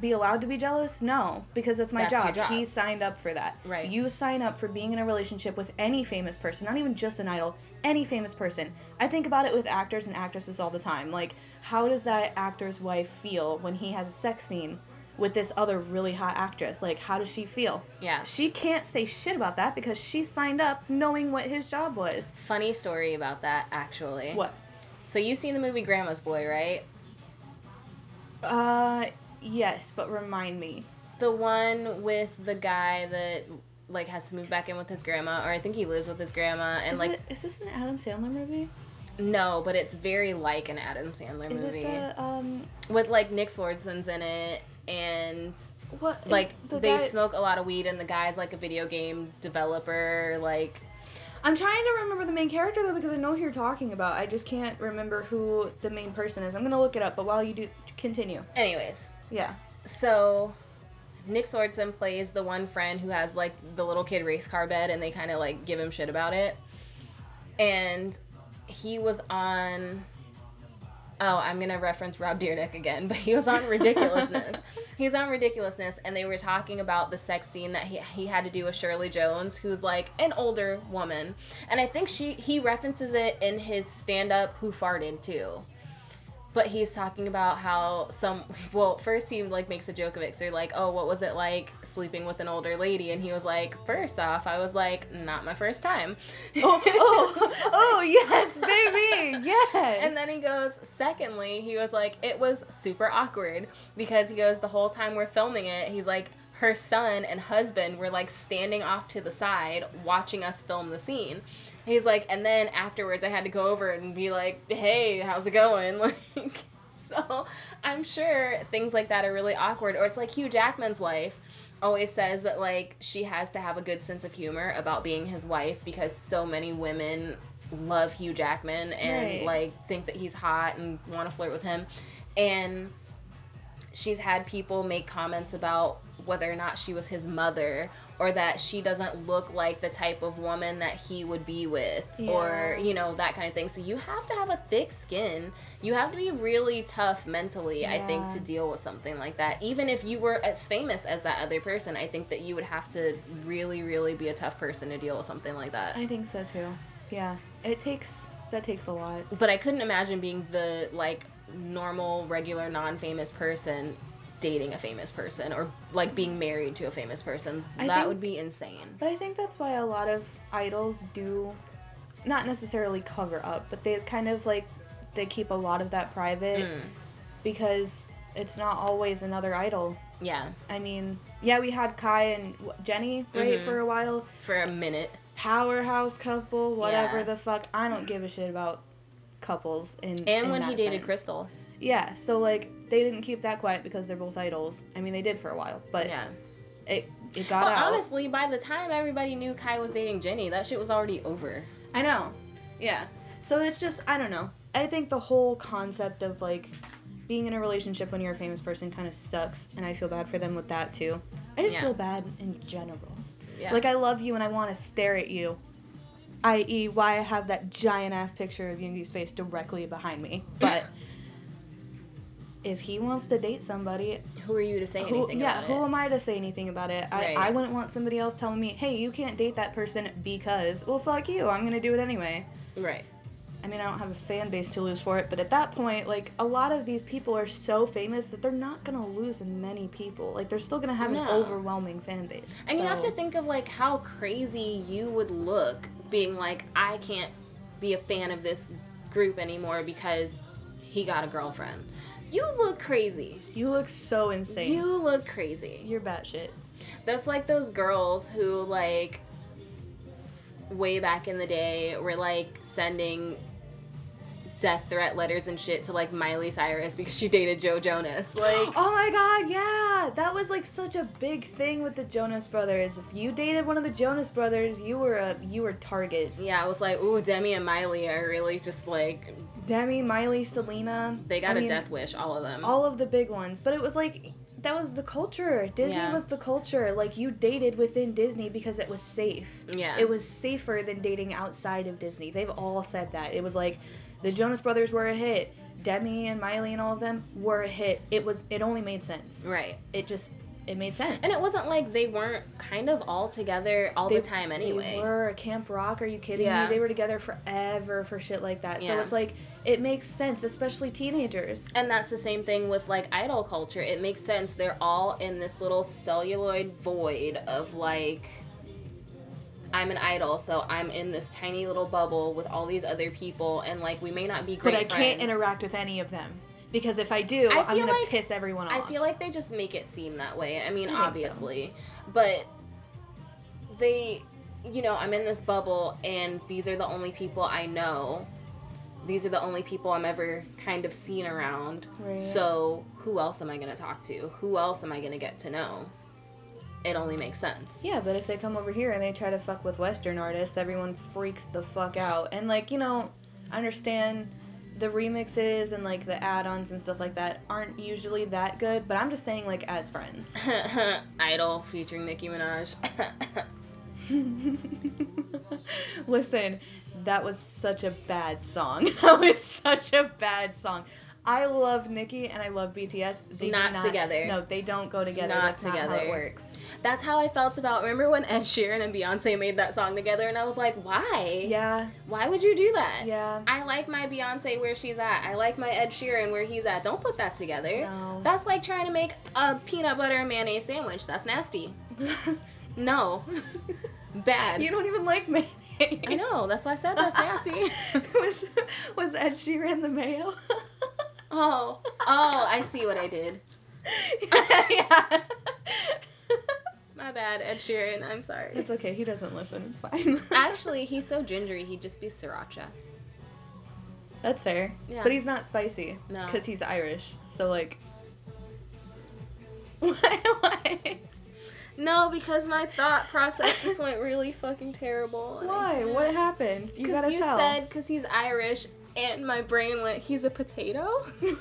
be allowed to be jealous? No, because that's my job. He signed up for that. Right. You sign up for being in a relationship with any famous person, not even just an idol, any famous person. I think about it with actors and actresses all the time. Like, how does that actor's wife feel when he has a sex scene with this other really hot actress? Like, how does she feel? Yeah. She can't say shit about that because she signed up knowing what his job was. Funny story about that, actually. What? So you've seen the movie Grandma's Boy, right? Yes, but remind me. The one with the guy that, like, has to move back in with his grandma, or I think he lives with his grandma, and, is this an Adam Sandler movie? No, but it's very like an Adam Sandler movie. Is it the, with, like, Nick Swardson's in it, and, they smoke a lot of weed, and the guy's, like, a video game developer, like... I'm trying to remember the main character, though, because I know who you're talking about. I just can't remember who the main person is. I'm going to look it up, but while you do, continue. Anyways. Yeah. So, Nick Swardson plays the one friend who has, like, the little kid race car bed, and they kind of, like, give him shit about it. And he was on... Oh, I'm going to reference Rob Dyrdek again, but he was on Ridiculousness. He's on Ridiculousness, and they were talking about the sex scene that he had to do with Shirley Jones, who's, like, an older woman. And I think he references it in his stand-up, Who Farted, too. But he's talking about how first he, like, makes a joke of it. So you're like, oh, what was it like sleeping with an older lady? And he was like, first off, I was like, not my first time. Oh, yes, baby, yes. And then he goes, secondly, he was like, it was super awkward. Because he goes, the whole time we're filming it, he's like, her son and husband were, like, standing off to the side watching us film the scene. He's like, and then afterwards I had to go over and be like, hey, how's it going? Like, so I'm sure things like that are really awkward. Or it's like Hugh Jackman's wife always says that, like, she has to have a good sense of humor about being his wife because so many women love Hugh Jackman and, like, think that he's hot and want to flirt with him. And she's had people make comments about whether or not she was his mother or that she doesn't look like the type of woman that he would be with or, you know, that kind of thing. So you have to have a thick skin. You have to be really tough mentally, I think, to deal with something like that. Even if you were as famous as that other person, I think that you would have to really, really be a tough person to deal with something like that. I think so, too. Yeah. That takes a lot. But I couldn't imagine being the, like, normal, regular, non-famous person dating a famous person or, like, being married to a famous person. That would be insane. But I think that's why a lot of idols do not necessarily cover up, but they kind of, like, they keep a lot of that private because it's not always another idol. Yeah. I mean, yeah, we had Kai and Jenny, right, for a while. For a minute. Powerhouse couple, whatever the fuck. I don't give a shit about couples in when he dated Crystal. Yeah, so, like, they didn't keep that quiet because they're both idols. I mean, they did for a while, but it got out. Honestly, by the time everybody knew Kai was dating Jenny, that shit was already over. I know. Yeah. So it's just, I don't know. I think the whole concept of, like, being in a relationship when you're a famous person kind of sucks, and I feel bad for them with that, too. I just feel bad in general. Yeah. Like, I love you and I want to stare at you. I.e., why I have that giant-ass picture of Yoongi's face directly behind me, but... If he wants to date somebody... Who are you to say anything about it? Yeah, who am I to say anything about it? I wouldn't want somebody else telling me, hey, you can't date that person because... Well, fuck you. I'm going to do it anyway. Right. I mean, I don't have a fan base to lose for it, but at that point, like, a lot of these people are so famous that they're not going to lose many people. Like, they're still going to have an overwhelming fan base. And you have to think of, like, how crazy you would look being like, I can't be a fan of this group anymore because he got a girlfriend. You look crazy. You look so insane. You look crazy. You're batshit. That's like those girls who, like, way back in the day were, like, sending death threat letters and shit to, like, Miley Cyrus because she dated Joe Jonas. Like, oh my god, yeah! That was, like, such a big thing with the Jonas Brothers. If you dated one of the Jonas Brothers, you were target. Yeah, I was like, ooh, Demi and Miley are really just, like... Demi, Miley, Selena. They got a death wish, all of them. All of the big ones. But it was like, that was the culture. Disney was the culture. Like, you dated within Disney because it was safe. Yeah. It was safer than dating outside of Disney. They've all said that. It was like, the Jonas Brothers were a hit. Demi and Miley and all of them were a hit. It was, it only made sense. Right. It just, it made sense. And it wasn't like they weren't kind of all together all the time anyway. They were. Camp Rock, are you kidding me? They were together forever for shit like that. Yeah. So it's like, it makes sense, especially teenagers. And that's the same thing with, like, idol culture. It makes sense. They're all in this little celluloid void of, like, I'm an idol, so I'm in this tiny little bubble with all these other people, and, like, we may not be great friends. But I can't interact with any of them. Because if I do, I'm going to piss everyone off. I feel like they just make it seem that way. I mean, obviously. But they, you know, I'm in this bubble, and these are the only people I know. These are the only people I'm ever kind of seen around. Right. So who else am I going to talk to? Who else am I going to get to know? It only makes sense. Yeah, but if they come over here and they try to fuck with Western artists, everyone freaks the fuck out. And, like, you know, I understand the remixes and, like, the add-ons and stuff like that aren't usually that good, but I'm just saying, like, as friends. Idol featuring Nicki Minaj. Listen, that was such a bad song. That was such a bad song. I love Nicki and I love BTS. They not together. No, they don't go together. That's not how it works. That's how I felt about, remember when Ed Sheeran and Beyonce made that song together, and I was like, why? Yeah. Why would you do that? Yeah. I like my Beyonce where she's at. I like my Ed Sheeran where he's at. Don't put that together. No. That's like trying to make a peanut butter and mayonnaise sandwich. That's nasty. No. Bad. You don't even like mayonnaise. I know. That's why I said that's nasty. was Ed Sheeran the mayo? Oh, I see what I did. Yeah. My bad, Ed Sheeran. I'm sorry. It's okay. He doesn't listen. It's fine. Actually, he's so gingery, he'd just be sriracha. That's fair. Yeah. But he's not spicy. No. Because he's Irish. So, like... Why? No, because my thought process just went really fucking terrible. Why? What happened? You gotta tell. Because you said, because he's Irish... And my brain went, he's a potato? We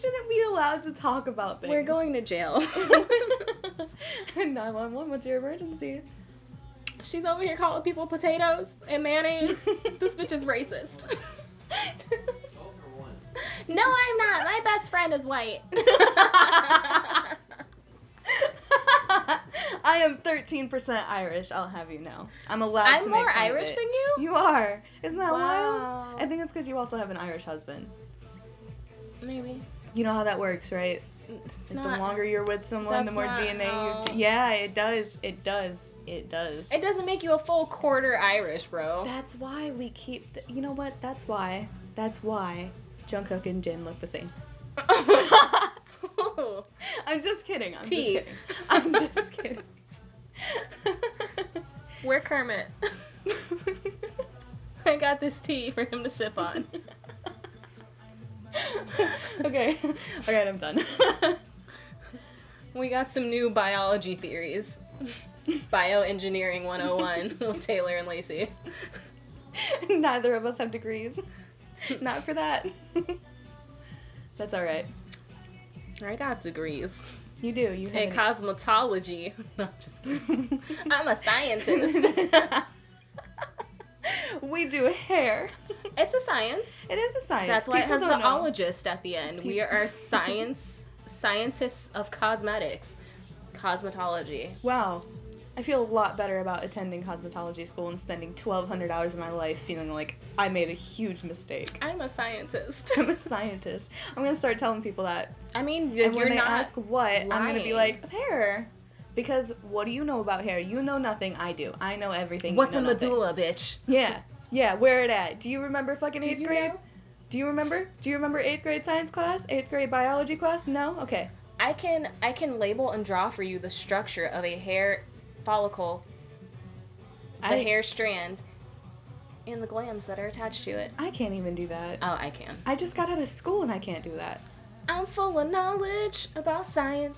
shouldn't be allowed to talk about things. We're going to jail. 911, what's your emergency? She's over here calling people potatoes and mayonnaise. This bitch is racist. No, I'm not. My best friend is white. I am 13% Irish, I'll have you know. I'm allowed to make fun of it. I'm more Irish than you? You are. Isn't that wild? I think it's because you also have an Irish husband. Maybe. You know how that works, right? It's like, not, the longer you're with someone, the more DNA you... Yeah, it does. It does. It does. It doesn't make you a full quarter Irish, bro. That's why we keep... you know what? That's why. That's why Jungkook and Jin look the same. I'm just kidding. I'm just kidding. We're Kermit. I got this tea for him to sip on. Okay. Alright, I'm done. We got some new biology theories. Bioengineering 101 with Taylor and Lacey. Neither of us have degrees. Not for that. That's alright. I got degrees. You do. You have in cosmetology. No, I'm just kidding. I'm a scientist. We do hair. It's a science. It is a science. That's why people it has the ologist at the end. We are scientists of cosmetics. Cosmetology. Wow. I feel a lot better about attending cosmetology school and spending 1,200 hours of my life feeling like I made a huge mistake. I'm a scientist. I'm a scientist. I'm going to start telling people that. I mean, you're not lying. And when they ask what, I'm going to be like, hair. Because what do you know about hair? You know nothing. I do. I know everything. What's a medulla, bitch? Yeah. Yeah, where it at? Do you remember fucking 8th grade? Do you remember? Do you remember 8th grade science class? 8th grade biology class? No? Okay. I can label and draw for you the structure of a hair follicle, hair strand, and the glands that are attached to it. I can't even do that. Oh, I can. I just got out of school and I can't do that. I'm full of knowledge about science.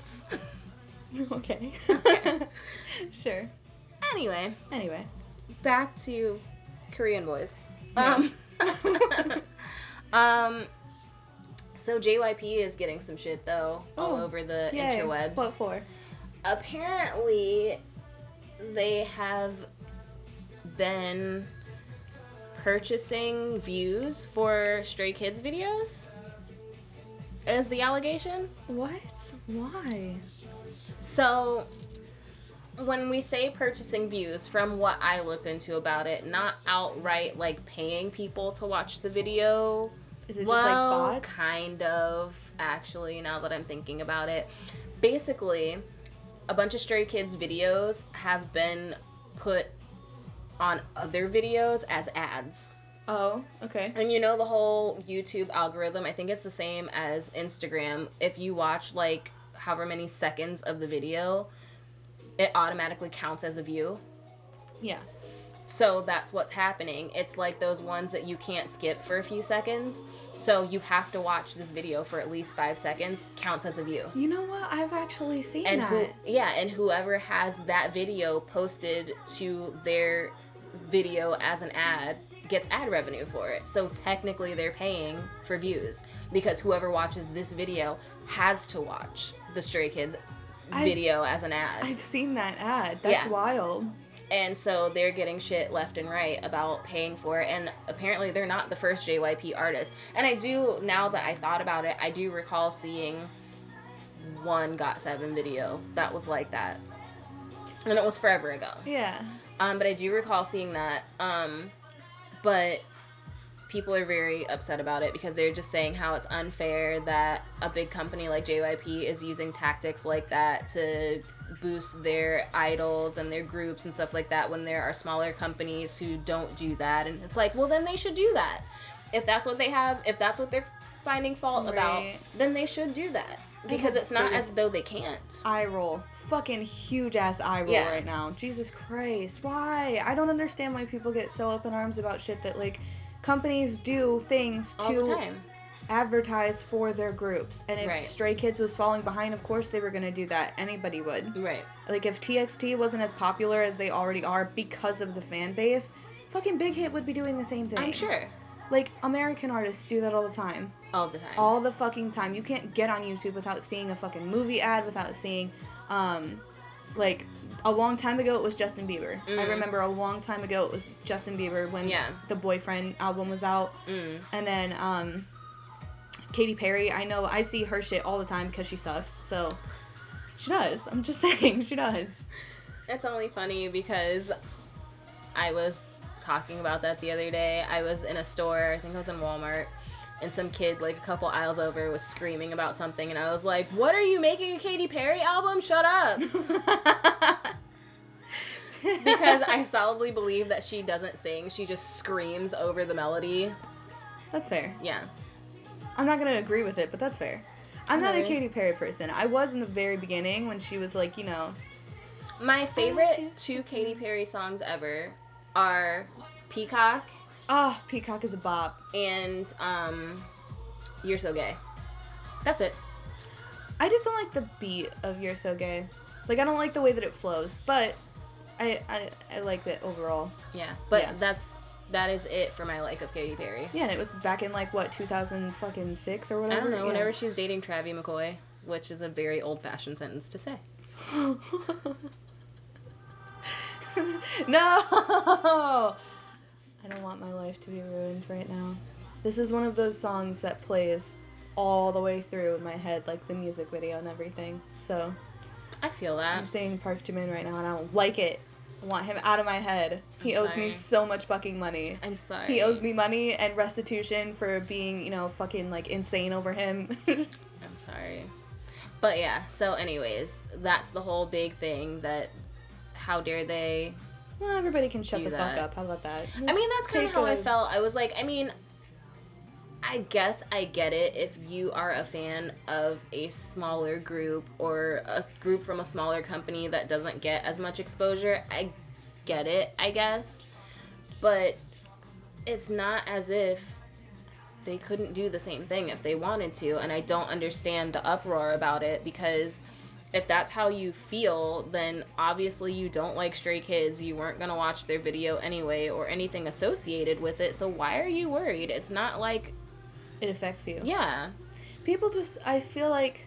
Okay. Sure. Anyway. Back to Korean boys. Yeah. So JYP is getting some shit, though, all over the interwebs. What for? Apparently, they have been purchasing views for Stray Kids videos, is the allegation. What? Why? So, when we say purchasing views, from what I looked into about it, not outright, like, paying people to watch the video. Is it just, like, bots? Kind of, actually, now that I'm thinking about it. Basically, a bunch of Stray Kids videos have been put on other videos as ads. Oh, okay. And you know the whole YouTube algorithm, I think it's the same as Instagram. If you watch, like, however many seconds of the video, it automatically counts as a view. Yeah. So that's what's happening. It's like those ones that you can't skip for a few seconds. So you have to watch this video for at least 5 seconds. Counts as a view. You know what? I've actually seen that. And whoever has that video posted to their video as an ad gets ad revenue for it. So technically they're paying for views because whoever watches this video has to watch the Stray Kids video as an ad. I've seen that ad. That's wild. And so they're getting shit left and right about paying for it, and apparently they're not the first JYP artist. And I do, now that I thought about it, I do recall seeing one Got7 video that was like that. And it was forever ago. Yeah. But I do recall seeing that. But people are very upset about it because they're just saying how it's unfair that a big company like JYP is using tactics like that to boost their idols and their groups and stuff like that when there are smaller companies who don't do that. And it's like, well, then they should do that. If that's what they have, if that's what they're finding fault about, then they should do that. Because it's not as though they can't. Eye roll. Fucking huge ass eye roll right now. Jesus Christ. Why? I don't understand why people get so up in arms about shit that, like, companies do things to advertise for their groups. And if Stray Kids was falling behind, of course they were going to do that. Anybody would. Right. Like, if TXT wasn't as popular as they already are because of the fan base, fucking Big Hit would be doing the same thing. I'm sure. Like, American artists do that all the time. All the time. All the fucking time. You can't get on YouTube without seeing a fucking movie ad, without seeing, like, a long time ago it was Justin Bieber. I remember a long time ago it was Justin Bieber when the Boyfriend album was out. And then, Katy Perry, I know I see her shit all the time because she sucks, so she does. I'm just saying, she does. It's only funny because I was talking about that the other day. I was in a store, I think I was in Walmart, and some kid, like, a couple aisles over was screaming about something, and I was like, what are you making a Katy Perry album? Shut up! Because I solidly believe that she doesn't sing, she just screams over the melody. That's fair. Yeah. I'm not gonna agree with it, but that's fair. I'm not a Katy Perry person. I was in the very beginning when she was, like, you know... My favorite two Katy Perry songs ever are Peacock... Oh, Peacock is a bop. And, You're So Gay. That's it. I just don't like the beat of You're So Gay. Like, I don't like the way that it flows, but I like it overall. Yeah, but that is it for my like of Katy Perry. Yeah, and it was back in, like, what, 2006 or whatever? I don't know, whenever she's dating Travie McCoy, which is a very old-fashioned sentence to say. No! I don't want my life to be ruined right now. This is one of those songs that plays all the way through in my head, like the music video and everything. So I feel that. I'm saying Park Jimin right now, and I don't like it. I want him out of my head. He owes me so much fucking money. I'm sorry. He owes me money and restitution for being, you know, fucking, like, insane over him. I'm sorry. But yeah, so anyways, that's the whole big thing that how dare they... Well, everybody can shut the fuck up. How about that? Just I mean, that's kind of how I felt. I was like, I mean, I guess I get it if you are a fan of a smaller group or a group from a smaller company that doesn't get as much exposure. I get it, I guess. But it's not as if they couldn't do the same thing if they wanted to. And I don't understand the uproar about it because... If that's how you feel, then obviously you don't like Stray Kids. You weren't going to watch their video anyway or anything associated with it. So why are you worried? It's not like... It affects you. Yeah. people just, I feel like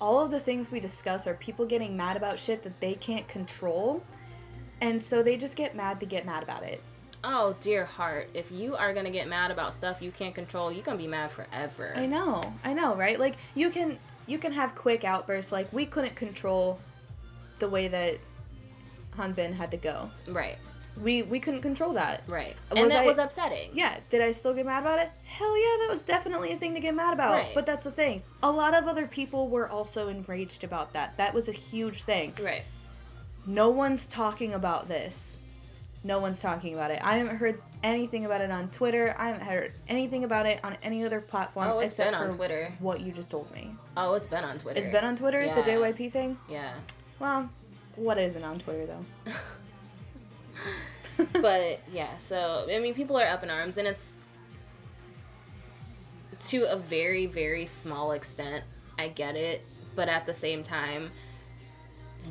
all of the things we discuss are people getting mad about shit that they can't control, and so they just get mad to get mad about it. Oh, dear heart. If you are going to get mad about stuff you can't control, you're going to be mad forever. I know, right? Like, you can have quick outbursts. Like, we couldn't control the way that Hanbin had to go. Right. We couldn't control that. Right. And that was upsetting. Yeah. Did I still get mad about it? Hell yeah, that was definitely a thing to get mad about. Right. But that's the thing. A lot of other people were also enraged about that. That was a huge thing. Right. No one's talking about this. No one's talking about it. I haven't heard anything about it on Twitter. I haven't heard anything about it on any other platform. Oh, it's been on Twitter. What you just told me. Oh, it's been on Twitter. It's been on Twitter? Yeah. The JYP thing? Yeah. Well, what isn't on Twitter, though? But, yeah, so, I mean, people are up in arms, and it's to a very, very small extent. I get it, but at the same time,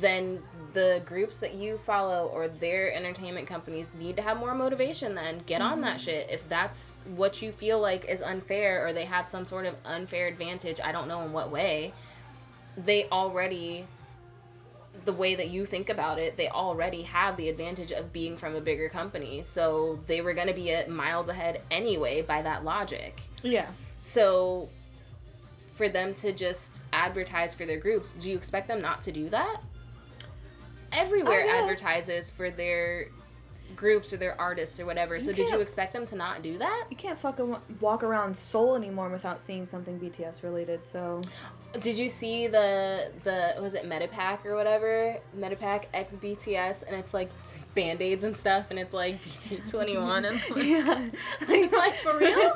then the groups that you follow or their entertainment companies need to have more motivation then. Get on that shit. If that's what you feel like is unfair or they have some sort of unfair advantage, I don't know in what way, they already... the way that you think about it, they already have the advantage of being from a bigger company. So they were going to be at miles ahead anyway by that logic. Yeah. So for them to just advertise for their groups, do you expect them not to do that? Everywhere advertises for their groups or their artists or whatever. So did you expect them to not do that? You can't fucking walk around Seoul anymore without seeing something BTS related, so... Did you see the was it Metapack or whatever? Metapack X BTS, and it's like Band-Aids and stuff, and it's like BT21. And like, yeah. It's like, for real?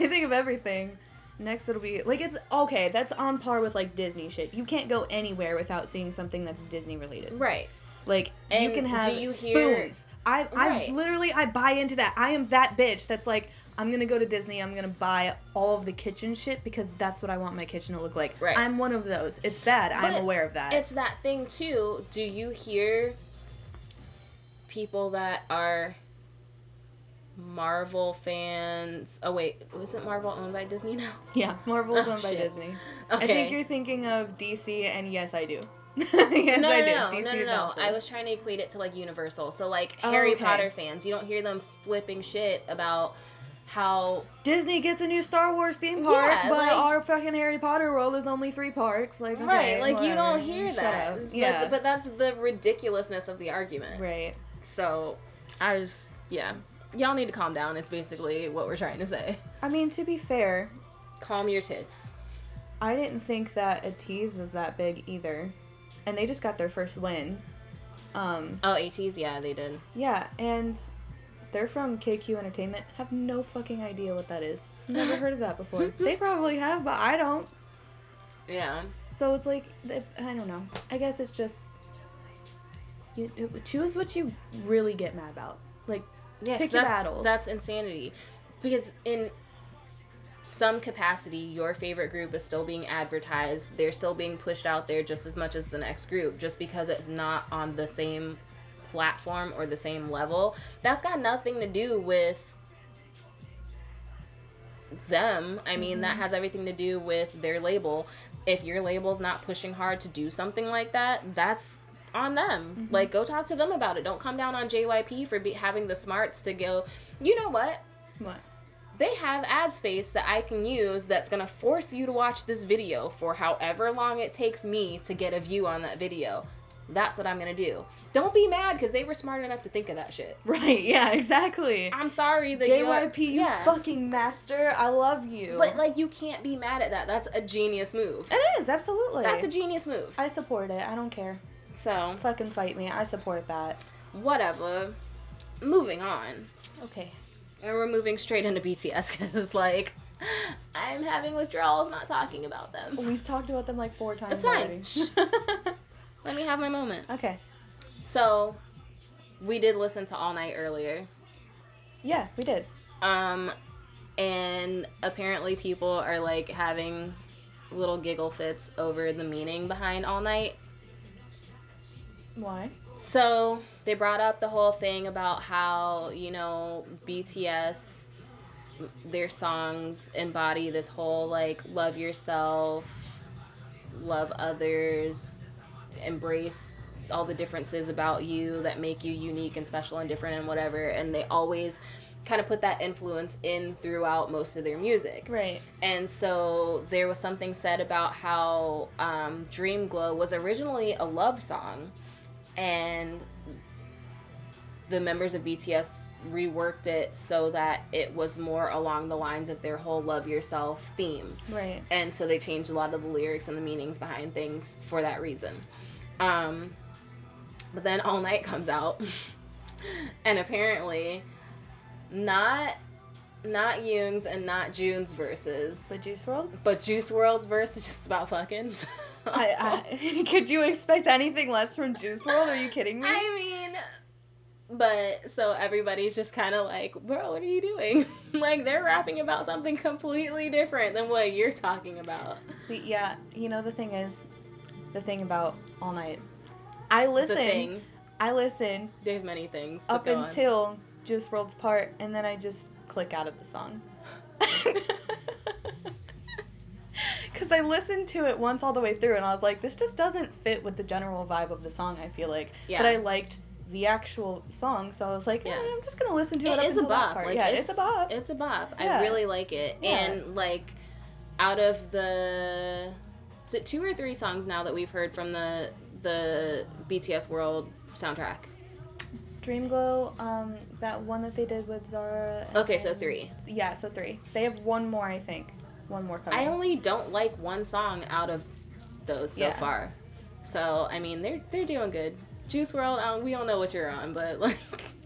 They think of everything. Next it'll be, like, it's, okay, that's on par with, like, Disney shit. You can't go anywhere without seeing something that's Disney related. Right. Like, and you can have spoons. I literally, I buy into that. I am that bitch that's like, I'm going to go to Disney, I'm going to buy all of the kitchen shit because that's what I want my kitchen to look like. Right. I'm one of those. It's bad. But I'm aware of that. It's that thing, too. Do you hear people that are Marvel fans? Oh, wait. Isn't Marvel owned by Disney now? Yeah. Marvel's owned by Disney. Okay. I think you're thinking of DC, and yes, I do. No. I was trying to equate it to, like, Universal. So, like, Harry Potter fans, you don't hear them flipping shit about how... Disney gets a new Star Wars theme park, but like, our fucking Harry Potter world is only 3 parks. Like, okay, right, like, whatever. You don't hear that. Yeah. But that's the ridiculousness of the argument. Right. So, I just, yeah. Y'all need to calm down is basically what we're trying to say. I mean, to be fair... Calm your tits. I didn't think that a tease was that big either. And they just got their first win. ATs, yeah, they did. Yeah, and they're from KQ Entertainment. Have no fucking idea what that is. Never heard of that before. They probably have, but I don't. Yeah. So it's like, I don't know. I guess it's just, you choose what you really get mad about. Like, yeah, pick your battles. That's insanity. Because in some capacity, your favorite group is still being advertised. They're still being pushed out there just as much as the next group. Just because it's not on the same platform or the same level, that's got nothing to do with them. I mean, that has everything to do with their label. If your label's not pushing hard to do something like that, that's on them. Like, go talk to them about it. Don't come down on JYP for having the smarts to go, you know what? What? They have ad space that I can use that's going to force you to watch this video for however long it takes me to get a view on that video. That's what I'm going to do. Don't be mad because they were smart enough to think of that shit. Right, yeah, exactly. I'm sorry that JYP, you fucking master. I love you. But, like, you can't be mad at that. That's a genius move. It is, absolutely. That's a genius move. I support it. I don't care. So. Fucking fight me. I support that. Whatever. Moving on. Okay. And we're moving straight into BTS because, like, I'm having withdrawals not talking about them. We've talked about them, like, 4 times already. That's fine. Let me have my moment. Okay. So, we did listen to All Night earlier. Yeah, we did. And apparently people are, like, having little giggle fits over the meaning behind All Night. Why? So, they brought up the whole thing about how, you know, BTS their songs embody this whole like love yourself, love others, embrace all the differences about you that make you unique and special and different and whatever, and they always kind of put that influence in throughout most of their music. Right. And so there was something said about how Dream Glow was originally a love song, and the members of BTS reworked it so that it was more along the lines of their whole love yourself theme. Right. And so they changed a lot of the lyrics and the meanings behind things for that reason. But then All Night comes out, and apparently not Yoong's and not June's verses. But Juice WRLD? But Juice WRLD's verse is just about fucking. So. I could you expect anything less from Juice WRLD? Are you kidding me? I mean... But, so everybody's just kind of like, bro, what are you doing? Like, they're rapping about something completely different than what you're talking about. See, yeah, you know, the thing about All Night, I listen. There's many things. Up until Juice WRLD's part, and then I just click out of the song. Because I listened to it once all the way through, and I was like, this just doesn't fit with the general vibe of the song, I feel like. Yeah. But I liked the actual song, so I was like, yeah, I'm just gonna listen to it. It is a bop. Like, yeah, it's a bop. It's a bop. Yeah. I really like it. Yeah. And like, out of the, is it 2 or 3 songs now that we've heard from the BTS World soundtrack? Dream Glow, that one that they did with Zara. Okay, so 3. Yeah, so 3. They have one more, I think. One more coming. I only don't like one song out of those so far. So I mean, they're doing good. Juice WRLD, we don't know what you're on, but like,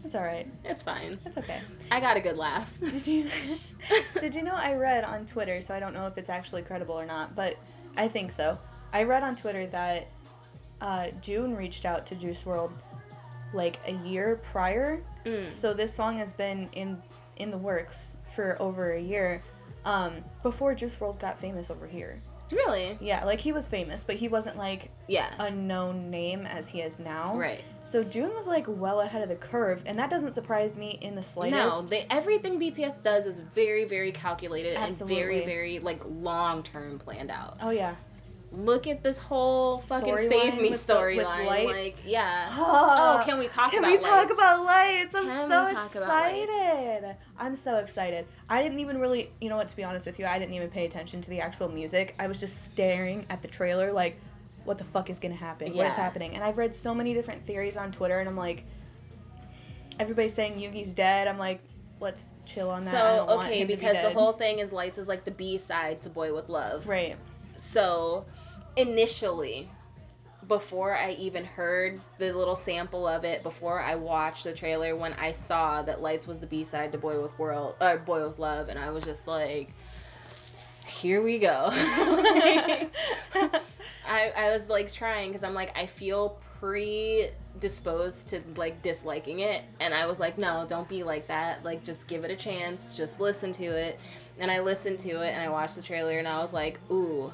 it's all right. It's fine. It's okay. I got a good laugh. Did you know I read on Twitter, so I don't know if it's actually credible or not, but I think so. I read on Twitter that June reached out to Juice WRLD like a year prior. So this song has been in the works for over a year before Juice WRLD got famous over here. Really? Yeah, like, he was famous, but he wasn't, like, a known name as he is now. Right. So June was, like, well ahead of the curve, and that doesn't surprise me in the slightest. No, everything BTS does is very, very calculated. Absolutely. And very, very, like, long-term planned out. Oh, yeah. Look at this whole fucking Save Me storyline. Like, yeah. Oh, can we talk about lights? Can we talk about lights? I'm so excited. I'm so excited. I didn't even really, you know what, to be honest with you, I didn't even pay attention to the actual music. I was just staring at the trailer like, what the fuck is going to happen? Yeah. What is happening? And I've read so many different theories on Twitter, and I'm like, everybody's saying Yoongi's dead. I'm like, let's chill on that. So, okay, because the whole thing is Lights is like the B-side to Boy With Love. Right. So... initially, before I even heard the little sample of it, before I watched the trailer, when I saw that Lights was the B-side to Boy With Love, and I was just like, here we go. Like, I was like trying, because I'm like, I feel predisposed to like disliking it, and I was like, no, don't be like that, like, just give it a chance, just listen to it. And I listened to it, and I watched the trailer, and I was like, ooh,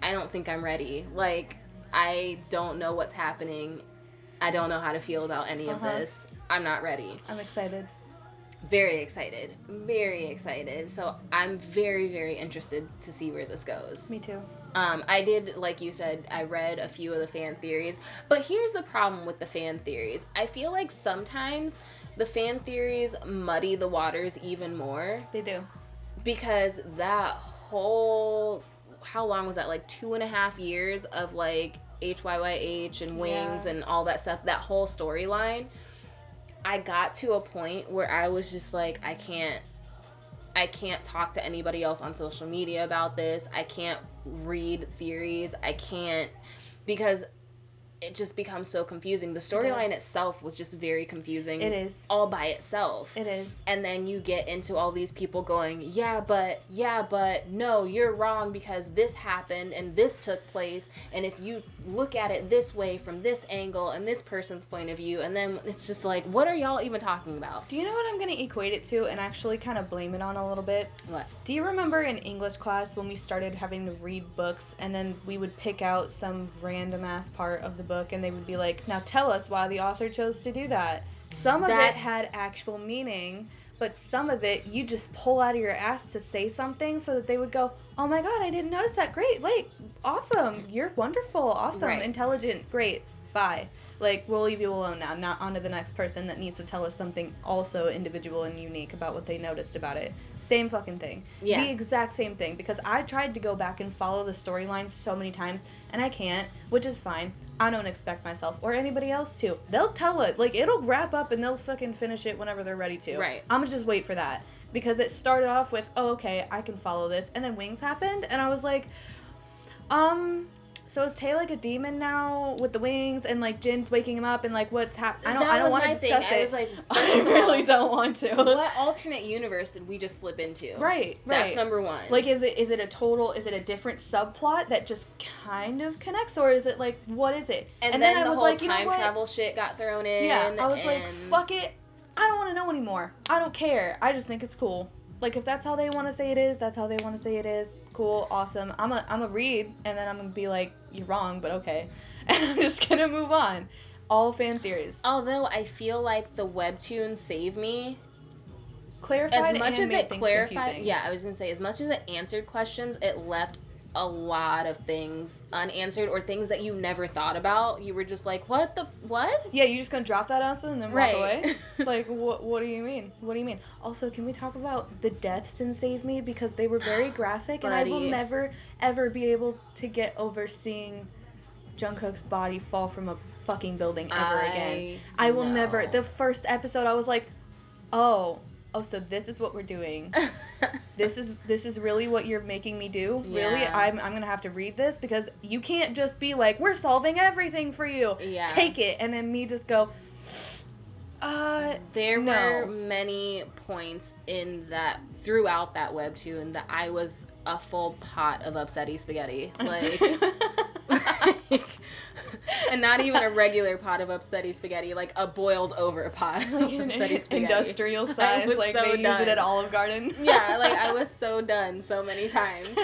I don't think I'm ready. Like, I don't know what's happening. I don't know how to feel about any of this. I'm not ready. I'm excited. Very excited. Very excited. So I'm very, very interested to see where this goes. Me too. I did, like you said, I read a few of the fan theories. But here's the problem with the fan theories. I feel like sometimes the fan theories muddy the waters even more. They do. Because that whole... how long was that, like 2.5 years of like HYYH and Wings and all that stuff, that whole storyline, I got to a point where I was just like, I can't talk to anybody else on social media about this, I can't read theories, I can't, because it just becomes so confusing. The storyline itself was just very confusing. It is. All by itself. It is. And then you get into all these people going, yeah, but, no, you're wrong because this happened and this took place. And if you look at it this way from this angle and this person's point of view, and then it's just like, what are y'all even talking about? Do you know what I'm going to equate it to and actually kind of blame it on a little bit? What? Do you remember in English class when we started having to read books and then we would pick out some random-ass part of the book and they would be like, now tell us why the author chose to do that. Some of it had actual meaning, but some of it you just pull out of your ass to say something so that they would go, oh my god, I didn't notice that, great, like, awesome, you're wonderful, awesome, right. Intelligent, great, bye. Like, we'll leave you alone now, not onto the next person that needs to tell us something also individual and unique about what they noticed about it. Same fucking thing. Yeah. The exact same thing, because I tried to go back and follow the storyline so many times, and I can't, which is fine. I don't expect myself or anybody else to. They'll tell it. Like, it'll wrap up and they'll fucking finish it whenever they're ready to. Right. I'm gonna just wait for that, because it started off with, oh, okay, I can follow this, and then Wings happened, and I was like, so is Tae like a demon now with the wings, and like Jin's waking him up, and like what's happening? I don't want to discuss it. I was like, I really don't want to. What alternate universe did we just slip into? Right, right. That's number one. Like, is it a total? Is it a different subplot that just kind of connects, or is it like, what is it? And then the whole like, time travel shit got thrown in. Yeah, I was like, fuck it. I don't want to know anymore. I don't care. I just think it's cool. Like, if that's how they want to say it is, that's how they want to say it is. Cool, awesome. I'm a read, and then I'm going to be like, you're wrong, but okay. And I'm just going to move on. All fan theories. Although, I feel like the webtoon saved me. Clarified as much as it clarified. Yeah, I was going to say, as much as it answered questions, it left a lot of things unanswered, or things that you never thought about. You were just like, what? Yeah, you're just gonna drop that on us and then walk away? Like, what do you mean? What do you mean? Also, can we talk about the deaths in Save Me? Because they were very graphic, and I will never, ever be able to get over seeing Jungkook's body fall from a fucking building ever again. I will never. The first episode, I was like, oh, so this is what we're doing. This is really what you're making me do? Really? Yeah. I'm going to have to read this? Because you can't just be like, we're solving everything for you. Yeah. Take it. And then me just go, There were many points in that, throughout that webtoon, that I was a full pot of upsetty spaghetti. Like, and not even a regular pot of upsetty spaghetti, like a boiled over pot of upsetty spaghetti. Industrial size, like so they done. Use it at Olive Garden. Yeah, like I was so done so many times.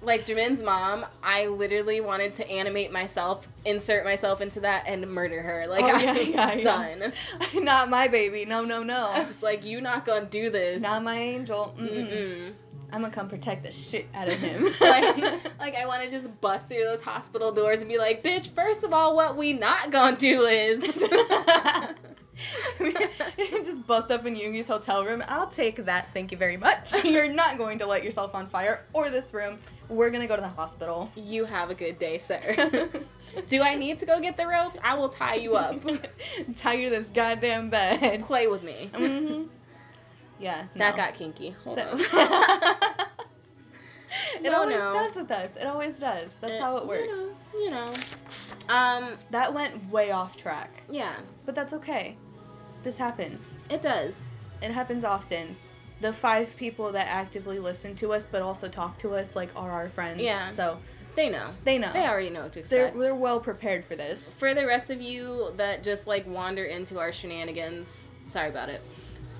Like Jimin's mom, I literally wanted to animate myself, insert myself into that, and murder her. Like, done. Yeah. Not my baby, no. It's like, you not gonna do this. Not my angel. Mm-mm. I'm gonna come protect the shit out of him. like, I want to just bust through those hospital doors and be like, bitch, first of all, what we not gonna do is... Just bust up in Yoongi's hotel room. I'll take that, thank you very much. You're not going to light yourself on fire or this room. We're gonna go to the hospital. You have a good day, sir. Do I need to go get the ropes? I will tie you up. Tie you to this goddamn bed. Play with me. Mm-hmm. Yeah, that got kinky. Hold on. It always does with us. It always does. That's how it works. You know. That went way off track. Yeah. But that's okay. This happens. It does. It happens often. The 5 people that actively listen to us but also talk to us, like, are our friends. Yeah. So... They know. They already know what to expect. They're well prepared for this. For the rest of you that just, like, wander into our shenanigans, sorry about it.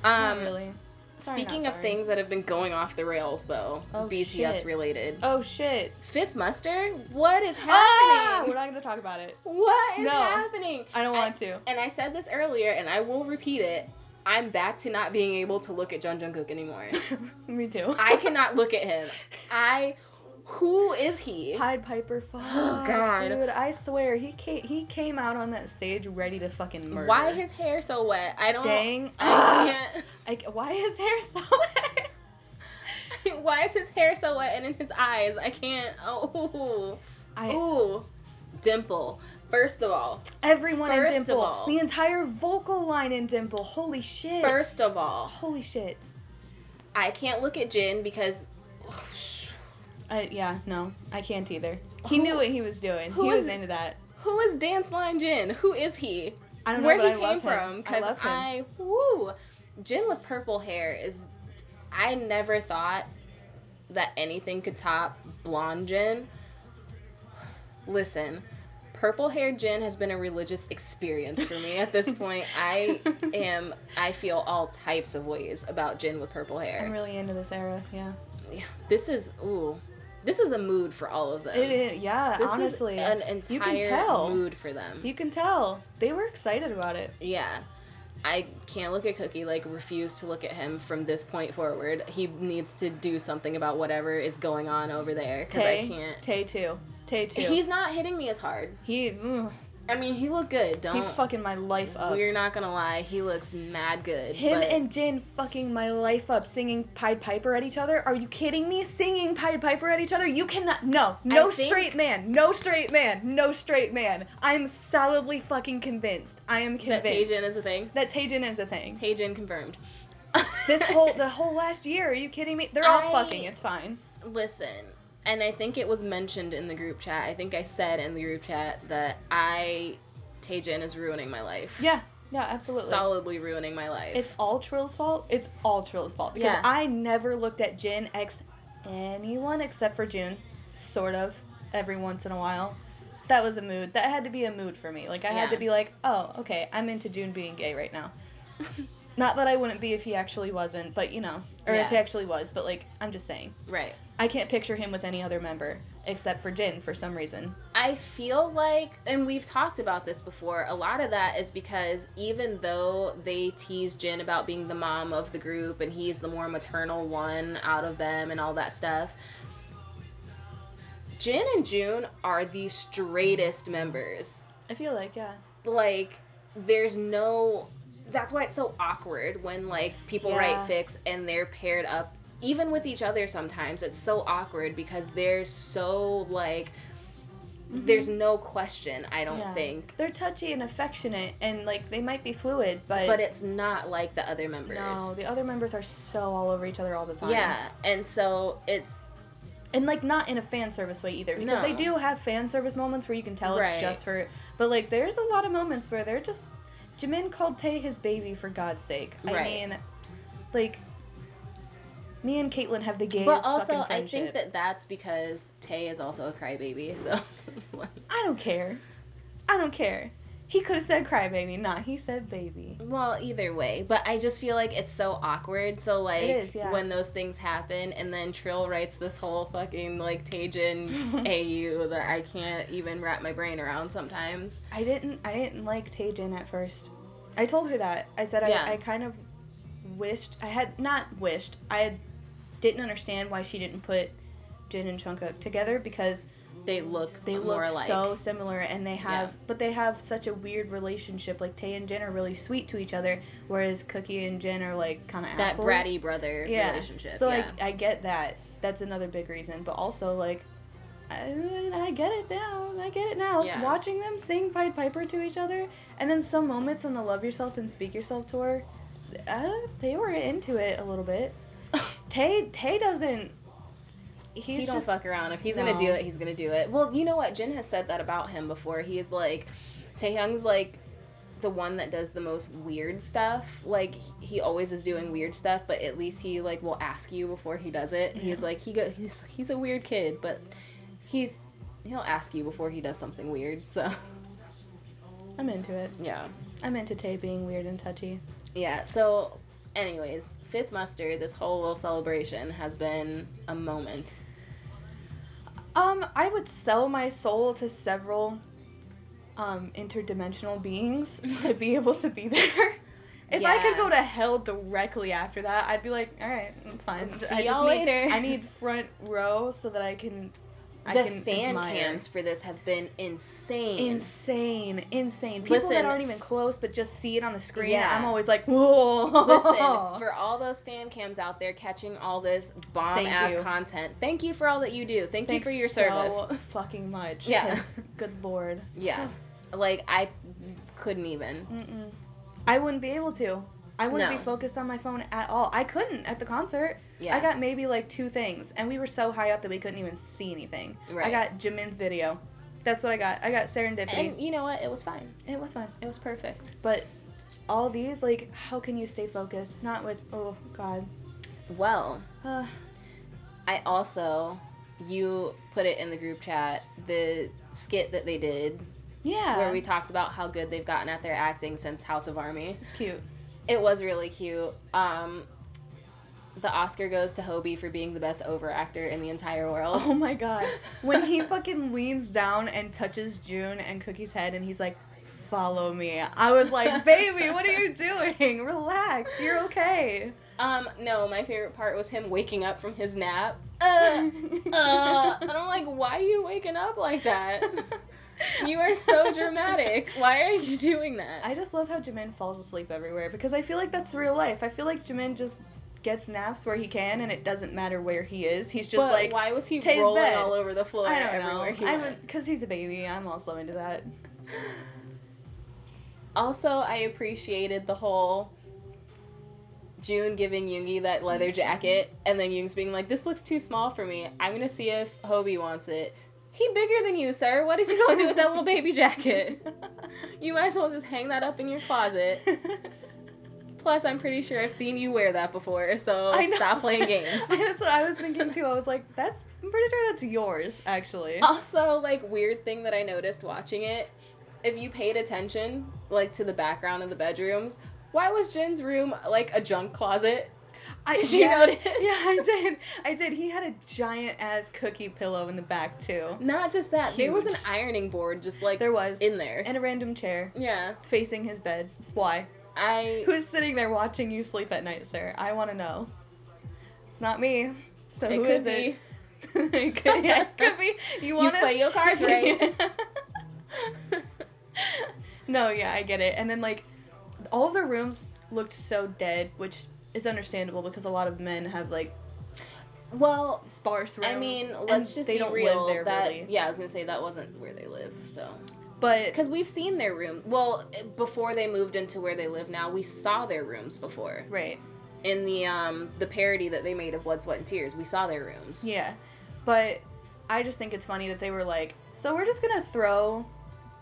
Not really. Sorry, speaking of things that have been going off the rails, though, BTS related. Oh, shit. Fifth Muster? What is happening? Ah! We're not going to talk about it. What is happening? I don't want to. And I said this earlier, and I will repeat it. I'm back to not being able to look at Jungkook anymore. Me too. I cannot look at him. Who is he? Pied Piper. Fuck. Oh, God. Dude, I swear, he came out on that stage ready to fucking murder. Why his hair so wet? I don't... Dang. I can't. Why his hair so wet? Why is his hair so wet and in his eyes? I can't... Oh. Ooh. Dimple. First of all. Everyone in Dimple. The entire vocal line in Dimple. Holy shit. First of all. Holy shit. I can't look at Jin because... I can't either. He knew what he was doing. He was into that. Who is Dance Line Jin? Who is he? I don't know where he came from. I love him. Jin with purple hair is. I never thought that anything could top blonde Jin. Listen, purple hair Jin has been a religious experience for me at this point. I feel all types of ways about Jin with purple hair. I'm really into this era. Yeah. This is a mood for all of them. Honestly. This is an entire mood for them. You can tell. They were excited about it. Yeah. I can't look at Cookie, like, refuse to look at him from this point forward. He needs to do something about whatever is going on over there, because I can't. Tay too. He's not hitting me as hard. I mean, he looked good, don't... He fucking my life up. We're not gonna lie, he looks mad good. Him and Jin fucking my life up, singing Pied Piper at each other? Are you kidding me? Singing Pied Piper at each other? You cannot... No straight man. I'm solidly fucking convinced. I am convinced. That Taejin is a thing? That Taejin is a thing. Taejin confirmed. The whole last year, are you kidding me? They're all fucking, it's fine. Listen... And I think it was mentioned in the group chat. I think I said in the group chat that Taejin is ruining my life. Yeah. Yeah, absolutely. Solidly ruining my life. It's all Trill's fault. It's all Trill's fault. Because I never looked at Jin X anyone except for June. Sort of. Every once in a while. That was a mood. That had to be a mood for me. Like, I had to be like, oh, okay, I'm into June being gay right now. Not that I wouldn't be if he actually wasn't, but, you know. Or if he actually was, but, like, I'm just saying. Right. I can't picture him with any other member, except for Jin, for some reason. I feel like, and we've talked about this before, a lot of that is because even though they tease Jin about being the mom of the group, and he's the more maternal one out of them and all that stuff, Jin and June are the straightest members. I feel like, yeah. Like, there's no... That's why it's so awkward when, like, people write VIXX and they're paired up. Even with each other sometimes, it's so awkward because they're so, like, there's no question, I don't think. They're touchy and affectionate, and, like, they might be fluid, but... But it's not like the other members. No, the other members are so all over each other all the time. Yeah, and so it's... And, like, not in a fan service way either, because they do have fan service moments where you can tell it's just for... But, like, there's a lot of moments where they're just... Jimin called Tae his baby, for God's sake. I mean, like... Me and Caitlyn have the gayest fucking friendship. But also, I think that that's because Tae is also a crybaby, so... I don't care. He could have said crybaby. Nah, he said baby. Well, either way. But I just feel like it's so awkward. So, like, it is, when those things happen, and then Trill writes this whole fucking, like, Taejin AU that I can't even wrap my brain around sometimes. I didn't like Taejin at first. I told her that. I said I kind of... I didn't understand why she didn't put Jin and Jungkook together, because they look so similar, and they have but they have such a weird relationship. Like, Tae and Jin are really sweet to each other, whereas Cookie and Jin are, like, kind of assholes. That bratty brother relationship. So I get that. That's another big reason, but also, like, I get it now. Yeah. Watching them sing Pied Piper to each other, and then some moments on the Love Yourself and Speak Yourself tour, they were into it a little bit. Tae doesn't... He don't fuck around. If he's gonna do it, he's gonna do it. Well, you know what? Jin has said that about him before. He's like... Taehyung's, like, the one that does the most weird stuff. Like, he always is doing weird stuff, but at least he, like, will ask you before he does it. Yeah. He's like, he's a weird kid, but he'll ask you before he does something weird, so... I'm into it. Yeah. I'm into Tae being weird and touchy. Yeah, so, anyways, Fifth Mustard, this whole little celebration has been a moment. I would sell my soul to several interdimensional beings to be able to be there. If I could go to hell directly after that, I'd be like, all right, it's fine. See y'all later. I need front row so that I can... The fan cams for this have been insane. People that aren't even close but just see it on the screen, I'm always like, whoa. Listen, for all those fan cams out there catching all this bomb-ass content, thank you for all that you do. Thanks you for your service. So fucking much. Yeah. Good lord. Yeah. Like, I couldn't even. Mm-mm. I wouldn't be able to. I wouldn't be focused on my phone at all. I couldn't at the concert. Yeah. I got maybe, like, two things, and we were so high up that we couldn't even see anything. Right. I got Jimin's video. That's what I got. I got Serendipity. And you know what? It was fine. It was fine. It was perfect. But all these, like, how can you stay focused? Not with, oh, God. Well, I also, you put it in the group chat, the skit that they did. Yeah. Where we talked about how good they've gotten at their acting since House of Army. It's cute. It was really cute. The Oscar goes to Hobie for being the best overactor in the entire world. Oh my god. When he fucking leans down and touches June and Cookie's head and he's like, follow me. I was like, baby, what are you doing? Relax, you're okay. No, my favorite part was him waking up from his nap. And I'm like, why are you waking up like that? You are so dramatic. Why are you doing that? I just love how Jimin falls asleep everywhere, because I feel like that's real life. I feel like Jimin just gets naps where he can, and it doesn't matter where he is. He's just like, why was he rolling all over the floor everywhere he went? Because he's a baby. I'm also into that. Also, I appreciated the whole June giving Yoongi that leather jacket, and then Yoongi's being like, this looks too small for me. I'm going to see if Hobie wants it. He bigger than you, sir. What is he going to do with that little baby jacket? You might as well just hang that up in your closet. Plus, I'm pretty sure I've seen you wear that before, so stop playing games. That's what I was thinking, too. I was like, I'm pretty sure that's yours, actually. Also, like, weird thing that I noticed watching it, if you paid attention, like, to the background of the bedrooms, why was Jin's room, like, a junk closet? Did you notice? Yeah, I did. He had a giant-ass cookie pillow in the back, too. Not just that. Huge. There was an ironing board just, like, there was. In there. And a random chair. Yeah. Facing his bed. Why? Who's sitting there watching you sleep at night, sir? I want to know. It's not me. So who is it? It could be. You play your cards right. No, yeah, I get it. And then, like, all of the rooms looked so dead, which is understandable because a lot of men have, like, sparse rooms. I mean, let's just be real. They don't live there, really. Yeah, I was going to say that wasn't where they live, so... Because we've seen their room. Well, before they moved into where they live now, we saw their rooms before. Right. In the parody that they made of Blood, Sweat, and Tears, we saw their rooms. Yeah. But I just think it's funny that they were like, so we're just going to throw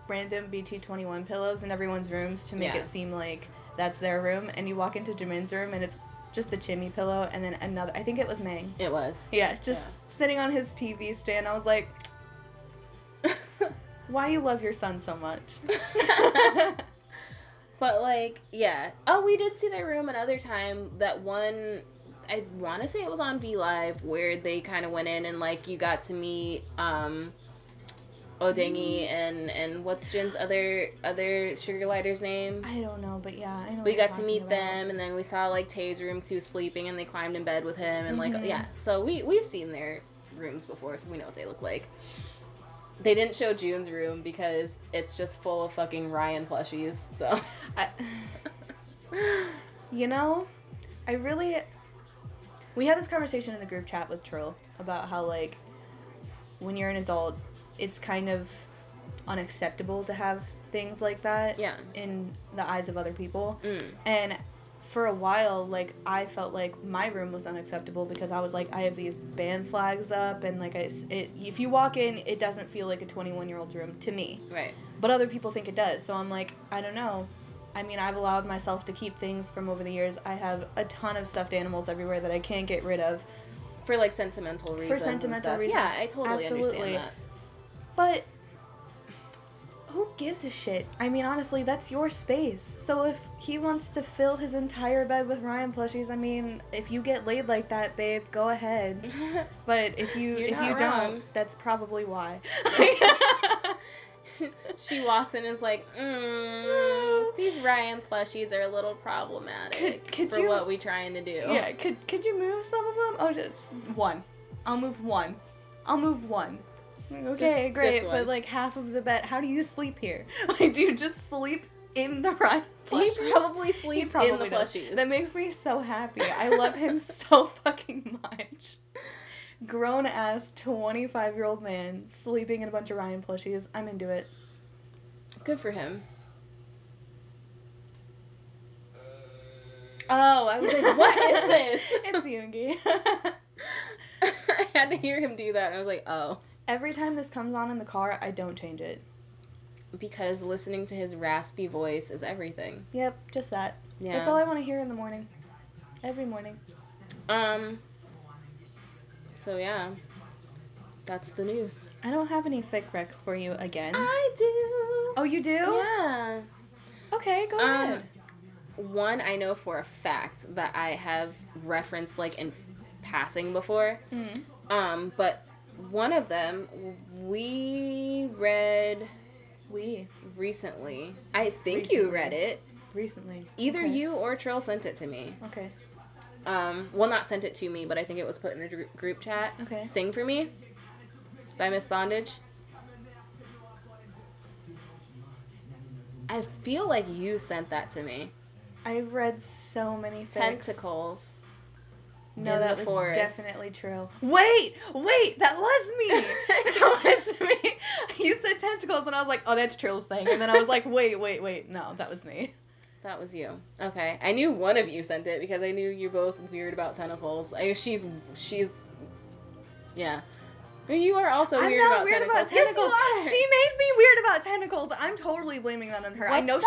random BT21 pillows in everyone's rooms to make it seem like that's their room. And you walk into Jimin's room, and it's just the Jimmy pillow, and then another. I think it was Mang. It was. Yeah. Sitting on his TV stand, I was like... Why you love your son so much. But, like, yeah. Oh, we did see their room another time. That one, I want to say it was on V Live, where they kind of went in and, like, you got to meet Odengi and what's Jin's other sugar glider's name? I don't know, but yeah, I know. We got to meet them, and then we saw, like, Tae's room, too, sleeping, and they climbed in bed with him, and, like, yeah. So we've seen their rooms before, so we know what they look like. They didn't show June's room because it's just full of fucking Ryan plushies, so... We had this conversation in the group chat with Trill about how, like, when you're an adult, it's kind of unacceptable to have things like that in the eyes of other people. Mm. And for a while, like, I felt like my room was unacceptable because I was like, I have these band flags up, and, like, if you walk in, it doesn't feel like a 21-year-old's room to me. Right. But other people think it does, so I'm like, I don't know. I mean, I've allowed myself to keep things from over the years. I have a ton of stuffed animals everywhere that I can't get rid of. For, like, sentimental reasons. Yeah, I totally understand that. But... who gives a shit? I mean, honestly, that's your space. So if he wants to fill his entire bed with Ryan plushies, I mean, if you get laid like that, babe, go ahead. But if you don't, that's probably why. She walks in and is like, these Ryan plushies are a little problematic for what we trying to do. Yeah, could you move some of them? Oh, just one. I'll move one. Okay, just great, but, like, half of the bed. How do you sleep here? Like, do you just sleep in the Ryan plushies? He probably sleeps in the plushies. That makes me so happy. I love him so fucking much. Grown-ass 25-year-old man sleeping in a bunch of Ryan plushies. I'm into it. Good for him. Oh, I was like, what is this? It's Yoongi. I had to hear him do that, and I was like, oh. Every time this comes on in the car, I don't change it. Because listening to his raspy voice is everything. Yep, just that. Yeah. That's all I want to hear in the morning. Every morning. So, yeah. That's the news. I don't have any thick recs for you again. I do! Oh, you do? Yeah. Okay, go ahead. One, I know for a fact that I have referenced, like, in passing before. Mm-hmm. But... one of them, we read... We. recently. I think you read it. Recently. Either you or Trill sent it to me. Okay. Well, not sent it to me, but I think it was put in the group chat. Okay. Sing for Me by Miss Bondage. I feel like you sent that to me. I've read so many things. Tentacles. No, that was forest. Definitely true. Wait, that was me. You said tentacles, and I was like, oh, that's Trill's thing. And then I was like, wait, no, that was me. That was you. Okay. I knew one of you sent it because I knew you're both weird about tentacles. Yeah. You are also weird about tentacles. I'm not weird about tentacles. Yes, you are. She made me weird about tentacles. I'm totally blaming that on her. I know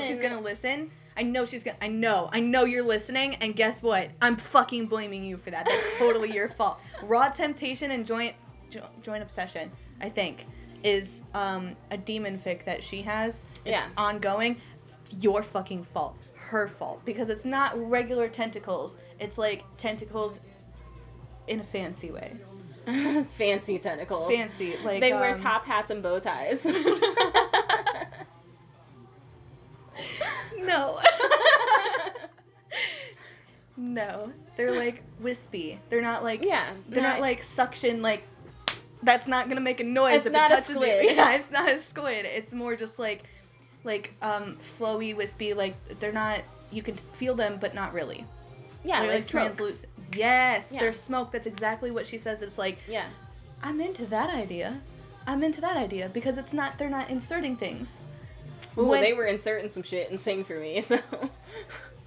she's gonna listen. I know you're listening, and guess what? I'm fucking blaming you for that. That's totally your fault. Raw Temptation and Joint Obsession, I think, is a demon fic that she has. It's ongoing. Your fucking fault. Her fault. Because it's not regular tentacles. It's like tentacles in a fancy way. Fancy tentacles. Fancy. Like, they wear top hats and bow ties. No. No. They're like wispy. They're not like they're not like suction, like that's not gonna make a noise if it touches you. Yeah, it's not a squid. It's more just like flowy, wispy, like they're not, you can feel them but not really. Yeah, they're like translucent. Yes, they're smoke. That's exactly what she says. It's like, I'm into that idea because it's not, they're not inserting things. Ooh, they were inserting some shit and Sing for Me, so...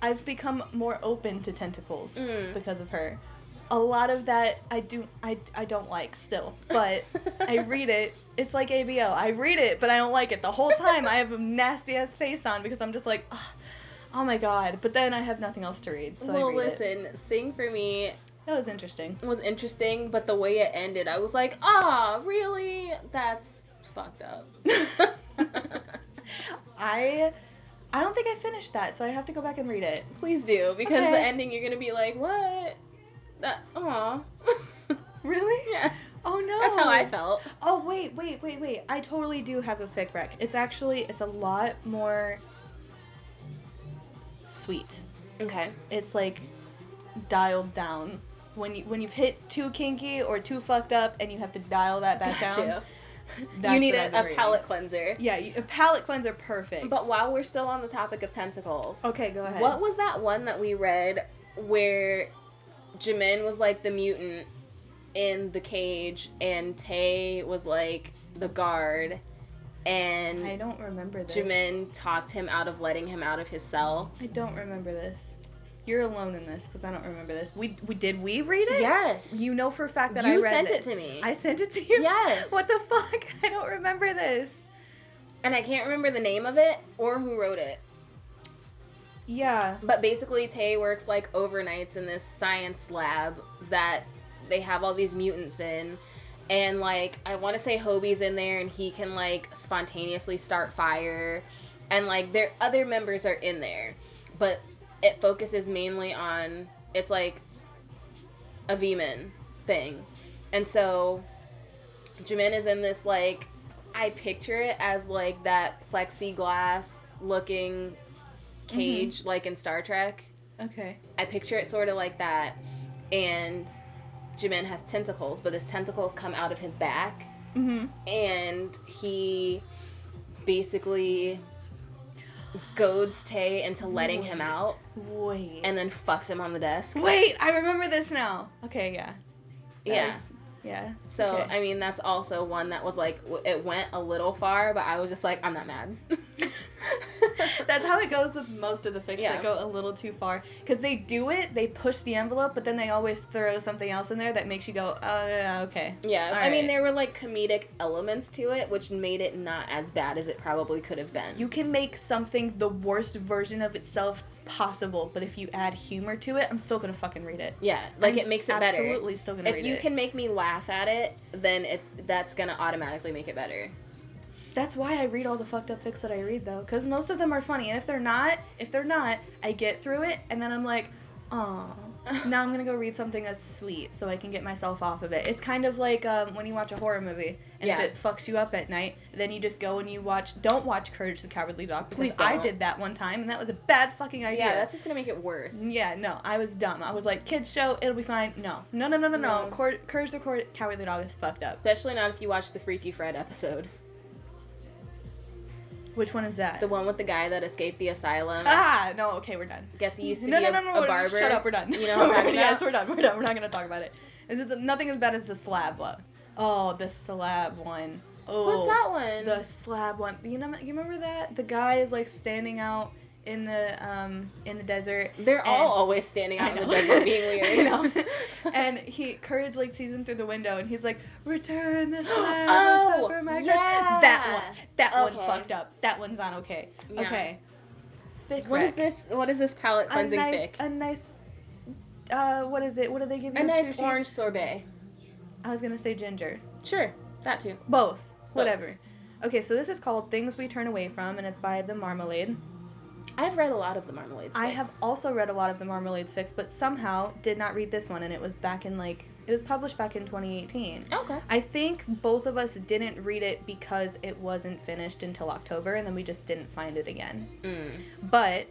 I've become more open to tentacles because of her. A lot of that I don't like still, but I read it. It's like ABO. I read it, but I don't like it. The whole time I have a nasty-ass face on because I'm just like, oh my god. But then I have nothing else to read, so I read it. Sing for Me... That was interesting. It was interesting, but the way it ended, I was like, really? That's fucked up. I don't think I finished that, so I have to go back and read it. Please do, because the ending, you're gonna be like, what? That, aw. Really? Yeah. Oh no. That's how I felt. Oh wait. I totally do have a fic rec. It's a lot more sweet. Okay. It's like dialed down. When you've hit too kinky or too fucked up and you have to dial that back down. You need a palate cleanser. Yeah, a palate cleanser, perfect. But while we're still on the topic of tentacles. Okay, go ahead. What was that one that we read where Jimin was like the mutant in the cage and Tae was like the guard and... I don't remember this. Jimin talked him out of letting him out of his cell. I don't remember this. You're alone in this because I don't remember this. Did we read it? Yes. You know for a fact that I read this. You sent it to me. I sent it to you? Yes. What the fuck? I don't remember this. And I can't remember the name of it or who wrote it. Yeah. But basically Tae works like overnights in this science lab that they have all these mutants in. And like I want to say Hobie's in there and he can like spontaneously start fire. And like their other members are in there. But... it focuses mainly on, it's like a V-man thing. And so Jimin is in this, like, I picture it as like that plexiglass looking cage, like in Star Trek. Okay. I picture it sort of like that. And Jimin has tentacles, but his tentacles come out of his back. Mm-hmm. And he basically goads Tae into letting him out. Wait. And then fucks him on the desk. Wait, I remember this now. Okay, yeah. Yeah. So, okay. I mean, that's also one that was like, it went a little far, but I was just like, I'm not mad. That's how it goes with most of the fics that go a little too far. Because they do it, they push the envelope, but then they always throw something else in there that makes you go, oh, okay. Yeah, I mean, there were like comedic elements to it, which made it not as bad as it probably could have been. You can make something the worst version of itself possible, but if you add humor to it, I'm still gonna fucking read it. Yeah, like it makes it better. Absolutely still gonna read it. If you can make me laugh at it, then that's gonna automatically make it better. That's why I read all the fucked up fics that I read, though, because most of them are funny, and if they're not, I get through it, and then I'm like, oh, Now I'm going to go read something that's sweet so I can get myself off of it. It's kind of like when you watch a horror movie, and if it fucks you up at night, then you just go and you watch... Don't watch Courage the Cowardly Dog, because I did that one time, and that was a bad fucking idea. Yeah, that's just going to make it worse. Yeah, no, I was dumb. I was like, kids show, it'll be fine. No. Courage the Cowardly Dog is fucked up. Especially not if you watch the Freaky Fred episode. Which one is that? The one with the guy that escaped the asylum. Ah, no, okay, we're done. Guess he used to be a barber. Shut up, we're done. You know what I'm talking about? Yes, we're done. We're not going to talk about it. This is nothing as bad as the slab one. Oh, the slab one. Oh, what's that one? The slab one. You remember that? The guy is, like, standing out in the desert. They're all always standing out in the desert being weird. I know. And Courage, like, sees him through the window, and he's like, return the slab. Oh, yeah. That one's fucked up. That one's not okay. Yeah. Okay. Thick what wreck. What is this palate cleansing thick? What is it? What do they give you? A nice sushi? Orange sorbet. I was gonna say ginger. Sure. That too. Both. Whatever. Okay, so this is called Things We Turn Away From, and it's by The Marmalade. I've read a lot of the Marmalade's Fix. I have also read a lot of the Marmalade's Fix, but somehow did not read this one, and it was it was published back in 2018. Okay. I think both of us didn't read it because it wasn't finished until October, and then we just didn't find it again. Mm. But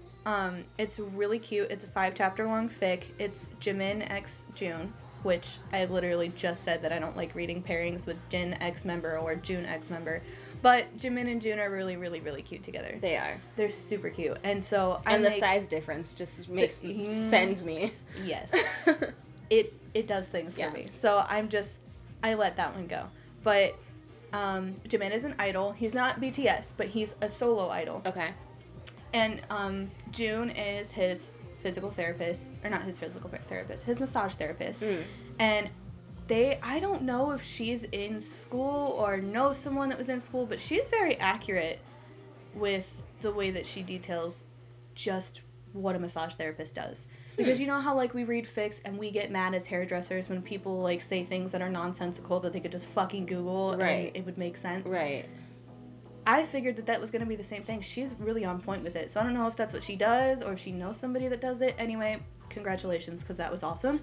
it's really cute. It's a 5-chapter-long fic. It's Jimin x June, which I literally just said that I don't like reading pairings with Jin x member or June x member. But Jimin and June are really, really, really cute together. They are. They're super cute. And so the size difference just sends me. Yes. It does things for me. So I let that one go. But Jimin is an idol. He's not BTS, but he's a solo idol. Okay. And June is his physical therapist, or not his physical therapist, his massage therapist. Mm. And I don't know if she's in school or knows someone that was in school, but she's very accurate with the way that she details just what a massage therapist does. Because you know how, like, we read fics and we get mad as hairdressers when people, like, say things that are nonsensical that they could just fucking Google and it would make sense? Right. I figured that was going to be the same thing. She's really on point with it, so I don't know if that's what she does or if she knows somebody that does it. Anyway, congratulations, because that was awesome.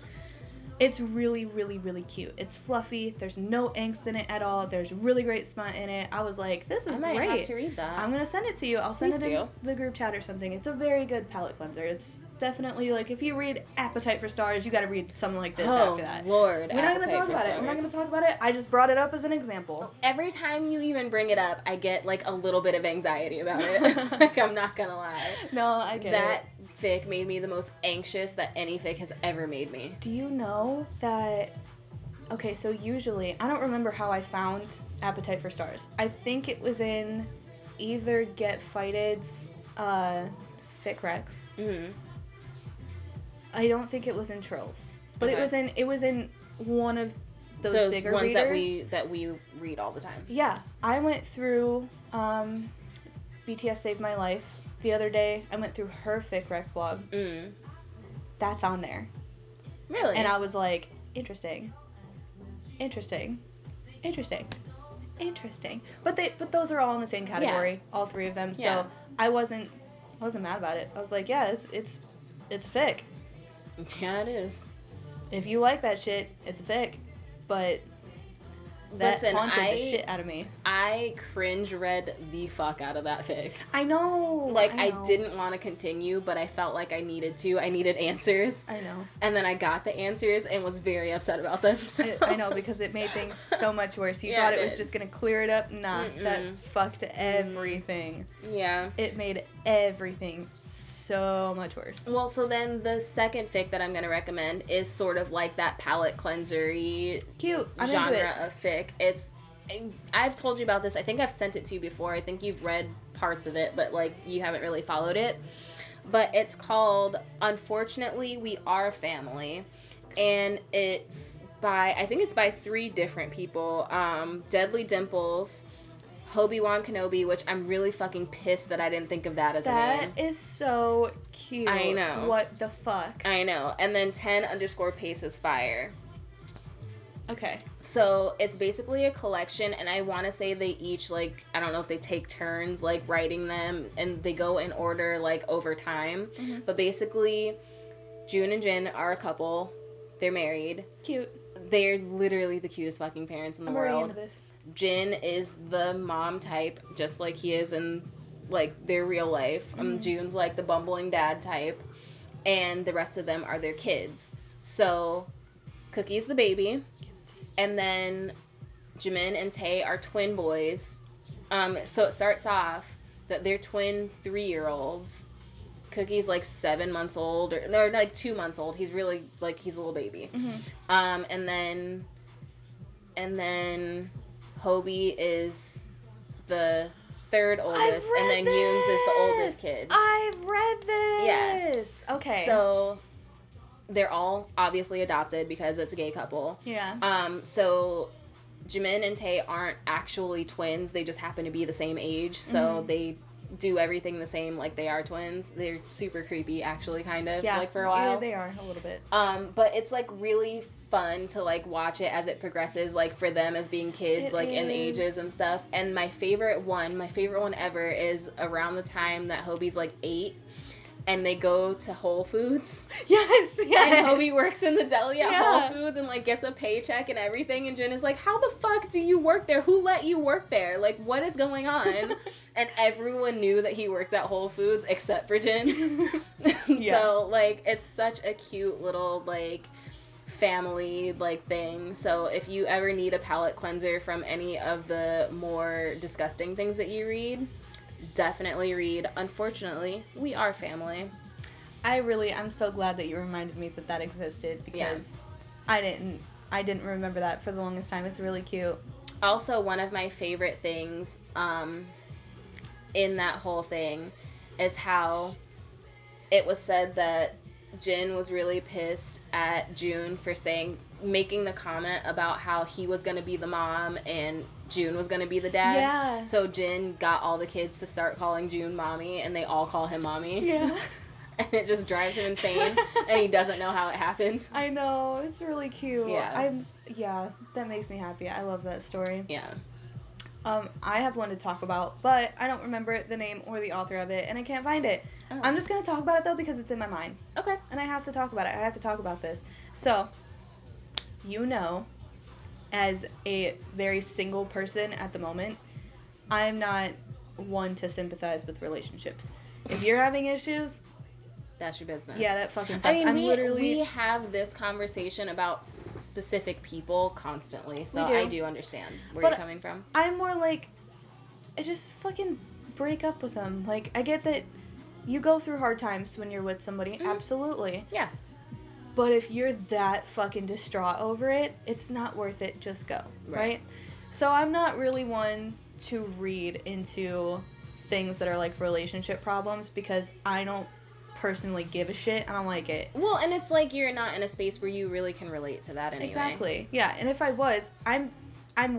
It's really, really, really cute. It's fluffy. There's no angst in it at all. There's really great smut in it. I was like, this is great. I might have to read that. I'm going to send it to you. I'll send it in the group chat or something. It's a very good palate cleanser. It's definitely, like, if you read Appetite for Stars, you got to read something like this after that. Oh, Lord. We're not going to talk about it. We're not going to talk about it. I just brought it up as an example. Every time you even bring it up, I get, like, a little bit of anxiety about it. Like, I'm not going to lie. No, I get it. Fic made me the most anxious that any fic has ever made me. Do you know that... Okay, so usually... I don't remember how I found Appetite for Stars. I think it was in either Get Fighted's Fic Rex. Mm-hmm. I don't think it was in Trill's. But it was in one of those bigger ones readers. that we read all the time. Yeah. I went through BTS Saved My Life. The other day, I went through her Fic Rec blog. Mm. That's on there. Really? And I was like, interesting. But those are all in the same category, all three of them. Yeah. So I wasn't mad about it. I was like, yeah, it's fic. Yeah, it is. If you like that shit, it's fic. But that haunted the shit out of me. I cringe read the fuck out of that fic. I know. Like, I didn't want to continue, but I felt like I needed to. I needed answers. I know. And then I got the answers and was very upset about them. So. I know, because it made things so much worse. You thought it was just going to clear it up? Nah, that fucked everything. Yeah. It made everything so much worse. Well, so then the second fic that I'm going to recommend is sort of like that palate cleanser-y genre of fic. I've told you about this. I think I've sent it to you before. I think you've read parts of it, but, like, you haven't really followed it. But it's called Unfortunately We Are Family, and it's by, I think it's by three different people. Deadly Dimples, Obi-Wan Kenobi, which I'm really fucking pissed that I didn't think of that as a name. That is so cute. I know. What the fuck? I know. And then 10_Paces Fire. Okay. So it's basically a collection, and I want to say they each, like, I don't know if they take turns, like, writing them, and they go in order, like, over time. Mm-hmm. But basically, June and Jin are a couple. They're married. Cute. They're literally the cutest fucking parents in the world. I'm already into this. Jin is the mom type, just like he is in, like, their real life. June's, like, the bumbling dad type. And the rest of them are their kids. So, Cookie's the baby. And then Jimin and Tae are twin boys. So it starts off that they're twin 3-year-olds. Cookie's, like, 7 months old. Or, no, like, 2 months old. He's really, like, he's a little baby. Mm-hmm. And then Hobie is the third oldest, and then Yoon's is the oldest kid. I've read this! Yeah. Okay. So, they're all obviously adopted because it's a gay couple. Yeah. So, Jimin and Tae aren't actually twins, they just happen to be the same age, so they do everything the same, like they are twins. They're super creepy, actually, kind of, like, for a while. Yeah, they are, a little bit. But it's, like, really fun to, like, watch it as it progresses, like, for them as being kids, it like, is. In ages and stuff. And my favorite one ever is around the time that Hobie's, like, 8, and they go to Whole Foods. Yes, yes. And Hobie works in the deli at Whole Foods and, like, gets a paycheck and everything, and Jin is like, how the fuck do you work there? Who let you work there? Like, what is going on? And everyone knew that he worked at Whole Foods except for Jin. So, like, it's such a cute little, like, family, like, thing. So if you ever need a palate cleanser from any of the more disgusting things that you read, definitely read Unfortunately We Are Family. I'm so glad that you reminded me that existed, because I didn't remember that for the longest time. It's really cute. Also, one of my favorite things in that whole thing is how it was said that Jin was really pissed at June for making the comment about how he was going to be the mom and June was going to be the dad. Yeah. So Jin got all the kids to start calling June mommy, and they all call him mommy. Yeah. And it just drives him insane, and he doesn't know how it happened. I know. It's really cute. Yeah. That makes me happy. I love that story. Yeah. I have one to talk about, but I don't remember the name or the author of it, and I can't find it. Oh. I'm just going to talk about it, though, because it's in my mind. Okay. And I have to talk about it. I have to talk about this. So, as a very single person at the moment, I'm not one to sympathize with relationships. If you're having issues, that's your business. Yeah, that fucking sucks. I mean, we have this conversation about specific people constantly, so I do understand where you're coming from. I'm more like, I just fucking break up with them. Like, I get that you go through hard times when you're with somebody, absolutely. Yeah. But if you're that fucking distraught over it, it's not worth it. Just go, right? So I'm not really one to read into things that are, like, relationship problems, because I don't personally give a shit. I don't like it. Well, and it's like you're not in a space where you really can relate to that anyway. Exactly. Yeah, and if I was, I'm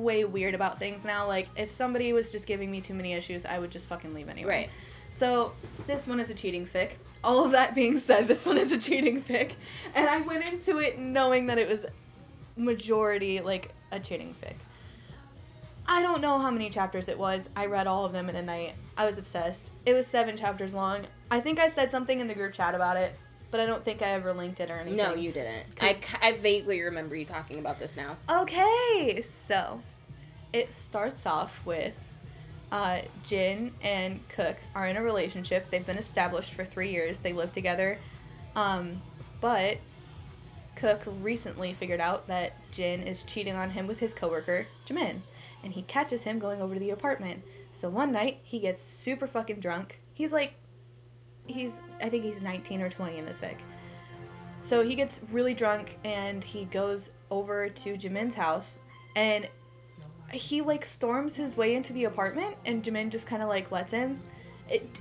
way weird about things now. Like, if somebody was just giving me too many issues, I would just fucking leave anyway. Right. So, this one is a cheating fic. All of that being said, this one is a cheating fic. And I went into it knowing that it was majority, like, a cheating fic. I don't know how many chapters it was. I read all of them in a night. I was obsessed. It was 7 chapters long. I think I said something in the group chat about it, but I don't think I ever linked it or anything. No, you didn't. I vaguely remember you talking about this now. Okay, so it starts off with Jin and Cook are in a relationship. They've been established for 3 years. They live together. But Cook recently figured out that Jin is cheating on him with his coworker, Jimin. And he catches him going over to the apartment. So one night, he gets super fucking drunk. I think he's 19 or 20 in this fic. So he gets really drunk, and he goes over to Jimin's house, and he, like, storms his way into the apartment, and Jimin just kind of, like, lets him.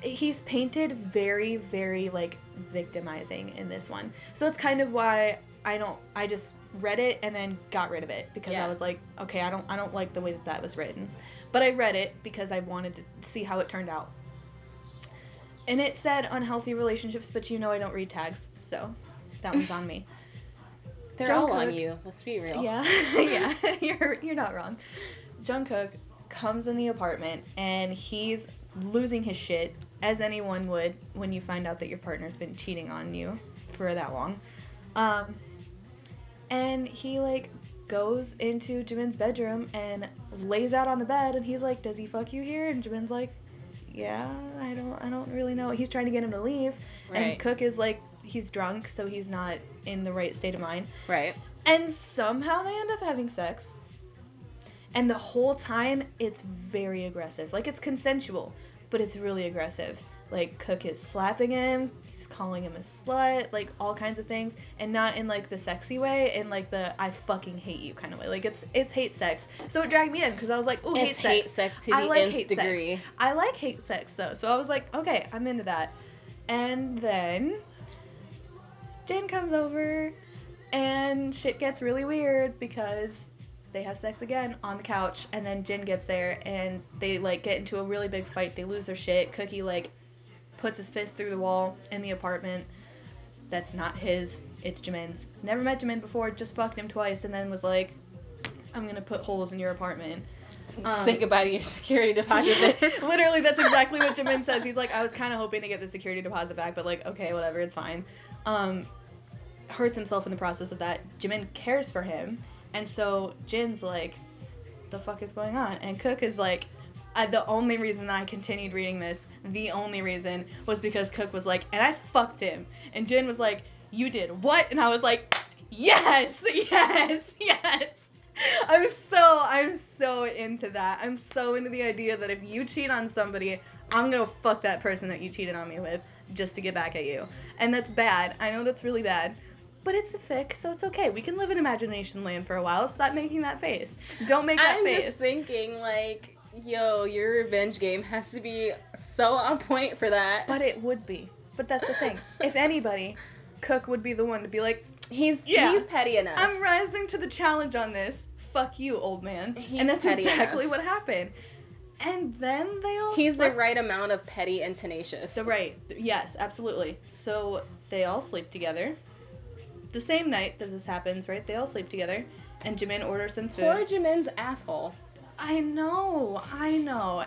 He's painted very, very, like, victimizing in this one. So it's kind of why I just read it and then got rid of it, because I was like, okay, I don't like the way that was written. But I read it because I wanted to see how it turned out. And it said unhealthy relationships, but I don't read tags, so that one's on me. They're Jungkook, all on you. Let's be real. Yeah, yeah, you're not wrong. Jungkook comes in the apartment and he's losing his shit, as anyone would when you find out that your partner's been cheating on you for that long. And he like goes into Jimin's bedroom and lays out on the bed, and he's like, does he fuck you here? And Jimin's like, yeah, I don't really know. He's trying to get him to leave, right. And Cook is like, he's drunk, so he's not in the right state of mind. Right. And somehow they end up having sex. And the whole time, it's very aggressive. Like, it's consensual, but it's really aggressive. Like, Cook is slapping him, he's calling him a slut, like, all kinds of things. And not in, like, the sexy way, in, like, the I fucking hate you kind of way. Like, it's hate sex. So it dragged me in, because I was like, ooh, hate sex. It's hate sex to the nth degree. I like hate sex, though. So I was like, okay, I'm into that. And then Jin comes over, and shit gets really weird, because they have sex again on the couch, and then Jin gets there, and they, like, get into a really big fight. They lose their shit. Cookie, like, puts his fist through the wall in the apartment. That's not his. It's Jimin's. Never met Jimin before, just fucked him twice, and then was like, I'm gonna put holes in your apartment. Say goodbye to your security deposit. Literally, that's exactly what Jimin says. He's like, I was kind of hoping to get the security deposit back, but, like, okay, whatever, it's fine. Hurts himself in the process of that. Jimin cares for him. And so Jin's like, the fuck is going on? And Cook is like, the only reason that I continued reading this, the only reason, was because Cook was like, and I fucked him. And Jin was like, you did what? And I was like, yes, yes, yes. I'm so into that. I'm so into the idea that if you cheat on somebody, I'm gonna fuck that person that you cheated on me with just to get back at you. And that's bad. I know that's really bad. But it's a fic, so it's okay. We can live in imagination land for a while. Stop making that face. Don't make that face. I'm just thinking, like, yo, your revenge game has to be so on point for that. But it would be. But that's the thing. If anybody, Cook would be the one to be like, he's petty enough. I'm rising to the challenge on this. Fuck you, old man. And that's exactly what happened. And then they all He's the right amount of petty and tenacious. The right. Yes, absolutely. So they all sleep together. The same night that this happens, right? They all sleep together, and Jimin orders them food. Poor Jimin's asshole. I know.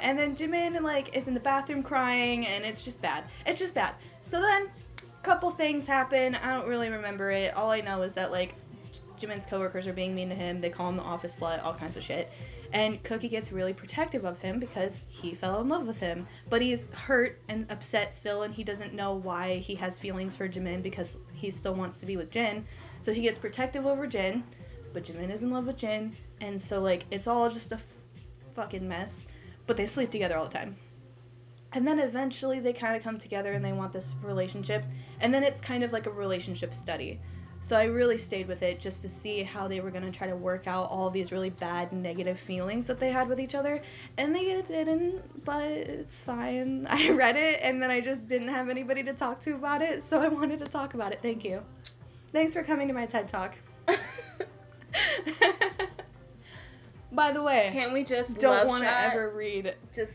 And then Jimin, like, is in the bathroom crying, and it's just bad. It's just bad. So then, a couple things happen. I don't really remember it. All I know is that, like, Jimin's coworkers are being mean to him. They call him the office slut, all kinds of shit. And Cookie gets really protective of him because he fell in love with him. But he's hurt and upset still, and he doesn't know why he has feelings for Jimin because he still wants to be with Jin. So he gets protective over Jin, but Jimin is in love with Jin. And so, like, it's all just a fucking mess. But they sleep together all the time. And then eventually they kind of come together and they want this relationship. And then it's kind of like a relationship study. So I really stayed with it just to see how they were going to try to work out all these really bad, negative feelings that they had with each other. And they didn't, but it's fine. I read it, and then I just didn't have anybody to talk to about it, so I wanted to talk about it. Thank you. Thanks for coming to my TED Talk. By the way, can't we just don't want to ever read. Just,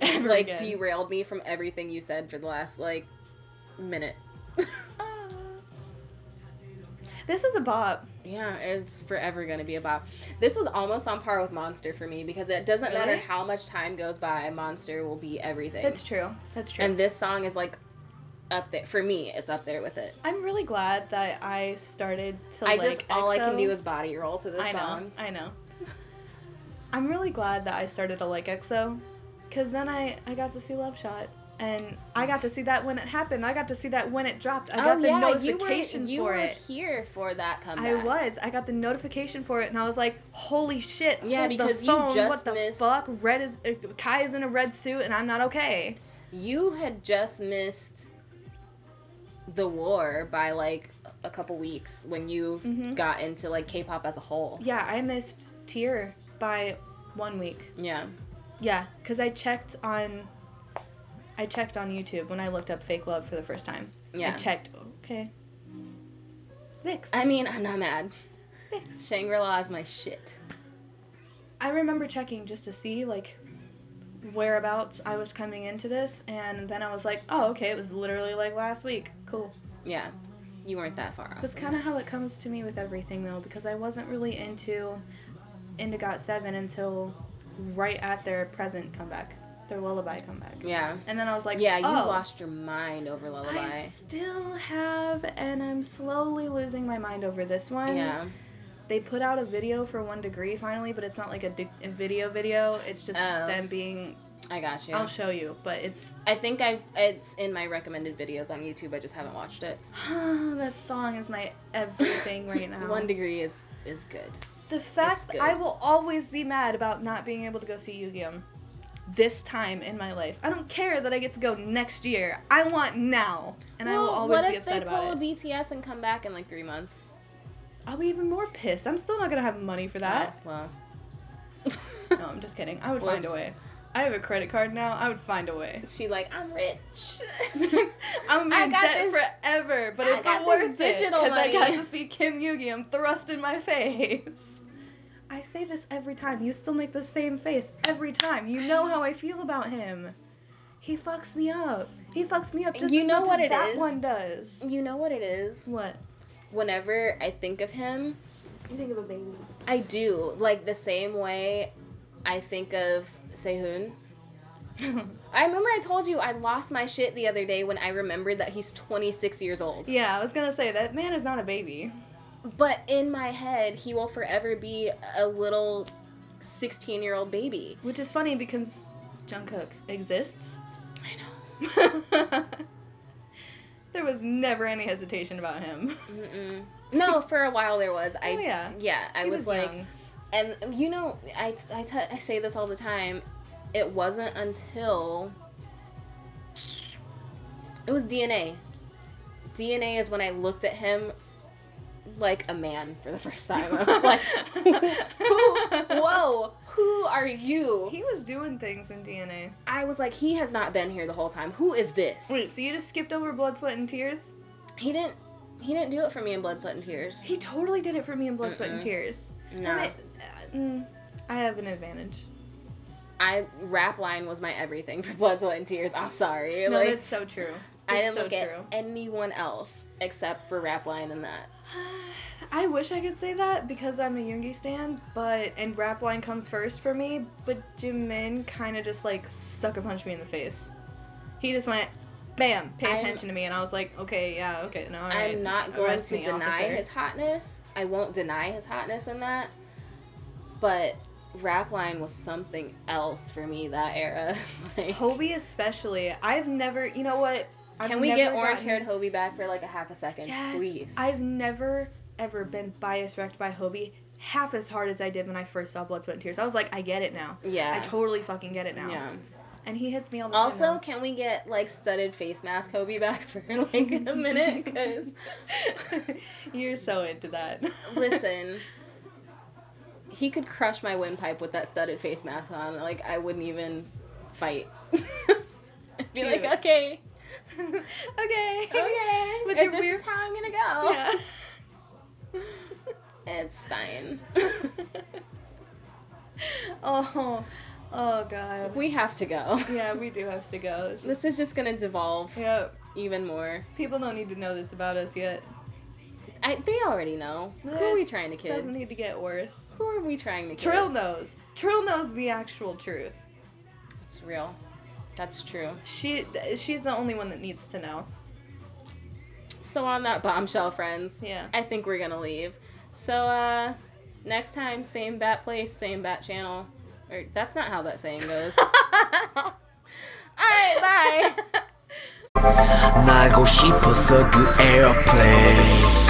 like, again. Derailed me from everything you said for the last, like, minute. This was a bop. Yeah, it's forever going to be a bop. This was almost on par with Monster for me because it doesn't matter how much time goes by, Monster will be everything. That's true. And this song is, like, up there. For me, it's up there with it. I'm really glad that I started to, I like, just, all EXO. I can do is body roll to this song. I know. I'm really glad that I started to like EXO because then I got to see Love Shot. And I got to see that when it happened. I got to see that when it dropped. I got the notification for it. You were here for that comeback. I was. I got the notification for it, and I was like, holy shit. Yeah, because you just missed. What the fuck? Kai is in a red suit, and I'm not okay. You had just missed the war by, like, a couple weeks when you got into, like, K-pop as a whole. Yeah, I missed Tear by 1 week. Yeah. Yeah, because I checked on YouTube when I looked up Fake Love for the first time. Yeah. I checked. Okay. VIXX. I mean, I'm not mad. VIXX. Shangri-La is my shit. I remember checking just to see, like, whereabouts I was coming into this, and then I was like, oh, okay, it was literally, like, last week. Cool. Yeah. You weren't that far off. That's kind of how it comes to me with everything, though, because I wasn't really into Got7 until right at their present comeback. their Lullaby comeback. Yeah. And then I was like, yeah, you lost your mind over Lullaby. I still have, and I'm slowly losing my mind over this one. Yeah. They put out a video for 1 Degree finally, but it's not like a video. It's just them being... I got you. I'll show you, but it's... I think it's in my recommended videos on YouTube. I just haven't watched it. That song is my everything right now. 1 Degree is good. The fact that I will always be mad about not being able to go see Yu-Gi-Oh! This time in my life. I don't care that I get to go next year. I want now. And I will always be upset about it. What if they pull a BTS and come back in like 3 months? I'll be even more pissed. I'm still not going to have money for that. Well. No, I'm just kidding. I would find a way. I have a credit card now. I would find a way. She's like, I'm rich. I'm in debt forever, but it's worth it because I got to see Kim Yu-Gi-Oh! Thrust in my face. I say this every time. You still make the same face every time. You know how I feel about him. He fucks me up. He fucks me up just as much as that one does. You know what it is? What? Whenever I think of him... You think of a baby. I do. Like, the same way I think of... Sehun. I remember I told you I lost my shit the other day when I remembered that he's 26 years old. Yeah, I was gonna say, that man is not a baby. But in my head, he will forever be a little 16-year-old baby. Which is funny because Jungkook exists. I know. There was never any hesitation about him. Mm-mm. No, for a while there was. Yeah. Yeah, I was like... Young. And, you know, I say this all the time, it wasn't until, it was DNA. DNA is when I looked at him like a man for the first time. I was like, who are you? He was doing things in DNA. I was like, he has not been here the whole time. Who is this? Wait, so you just skipped over Blood, Sweat, and Tears? He didn't do it for me in Blood, Sweat, and Tears. He totally did it for me in Blood, Sweat, and Tears. No. I have an advantage. Rap line was my everything for Blood, Sweat, and Tears. I'm sorry. No, that's so true. I didn't look at anyone else except for rap line and that. I wish I could say that because I'm a Yoongi stan, and rap line comes first for me, but Jimin kind of just like sucker punched me in the face. He just went, bam, pay attention to me, and I was like, okay, yeah, okay, no, alright. I'm not going to deny his hotness. I won't deny his hotness in that, but rap line was something else for me that era. Like, Hobie especially. I've never, you know what? Can we get orange-haired Hobie back for like a half a second, please? I've never, ever been bias-wrecked by Hobie half as hard as I did when I first saw Blood, Sweat, and Tears. I was like, I get it now. Yeah. I totally fucking get it now. Yeah. And he hits me all the time. Also, can we get, like, studded face mask Hobi back for, like, a minute? Because you're so into that. Listen, he could crush my windpipe with that studded face mask on. Like, I wouldn't even fight. I'd be like, okay. Okay. If this is how I'm going to go. Yeah. It's fine. Oh, God. We have to go. Yeah, we do have to go. This is just going to devolve even more. People don't need to know this about us yet. They already know. Who are we trying to kid? It doesn't need to get worse. Who are we trying to kid? Trill knows. Trill knows the actual truth. It's real. That's true. She's the only one that needs to know. So on that bombshell, friends, I think we're going to leave. So next time, same bat place, same bat channel. Or, that's not how that saying goes. Alright, bye.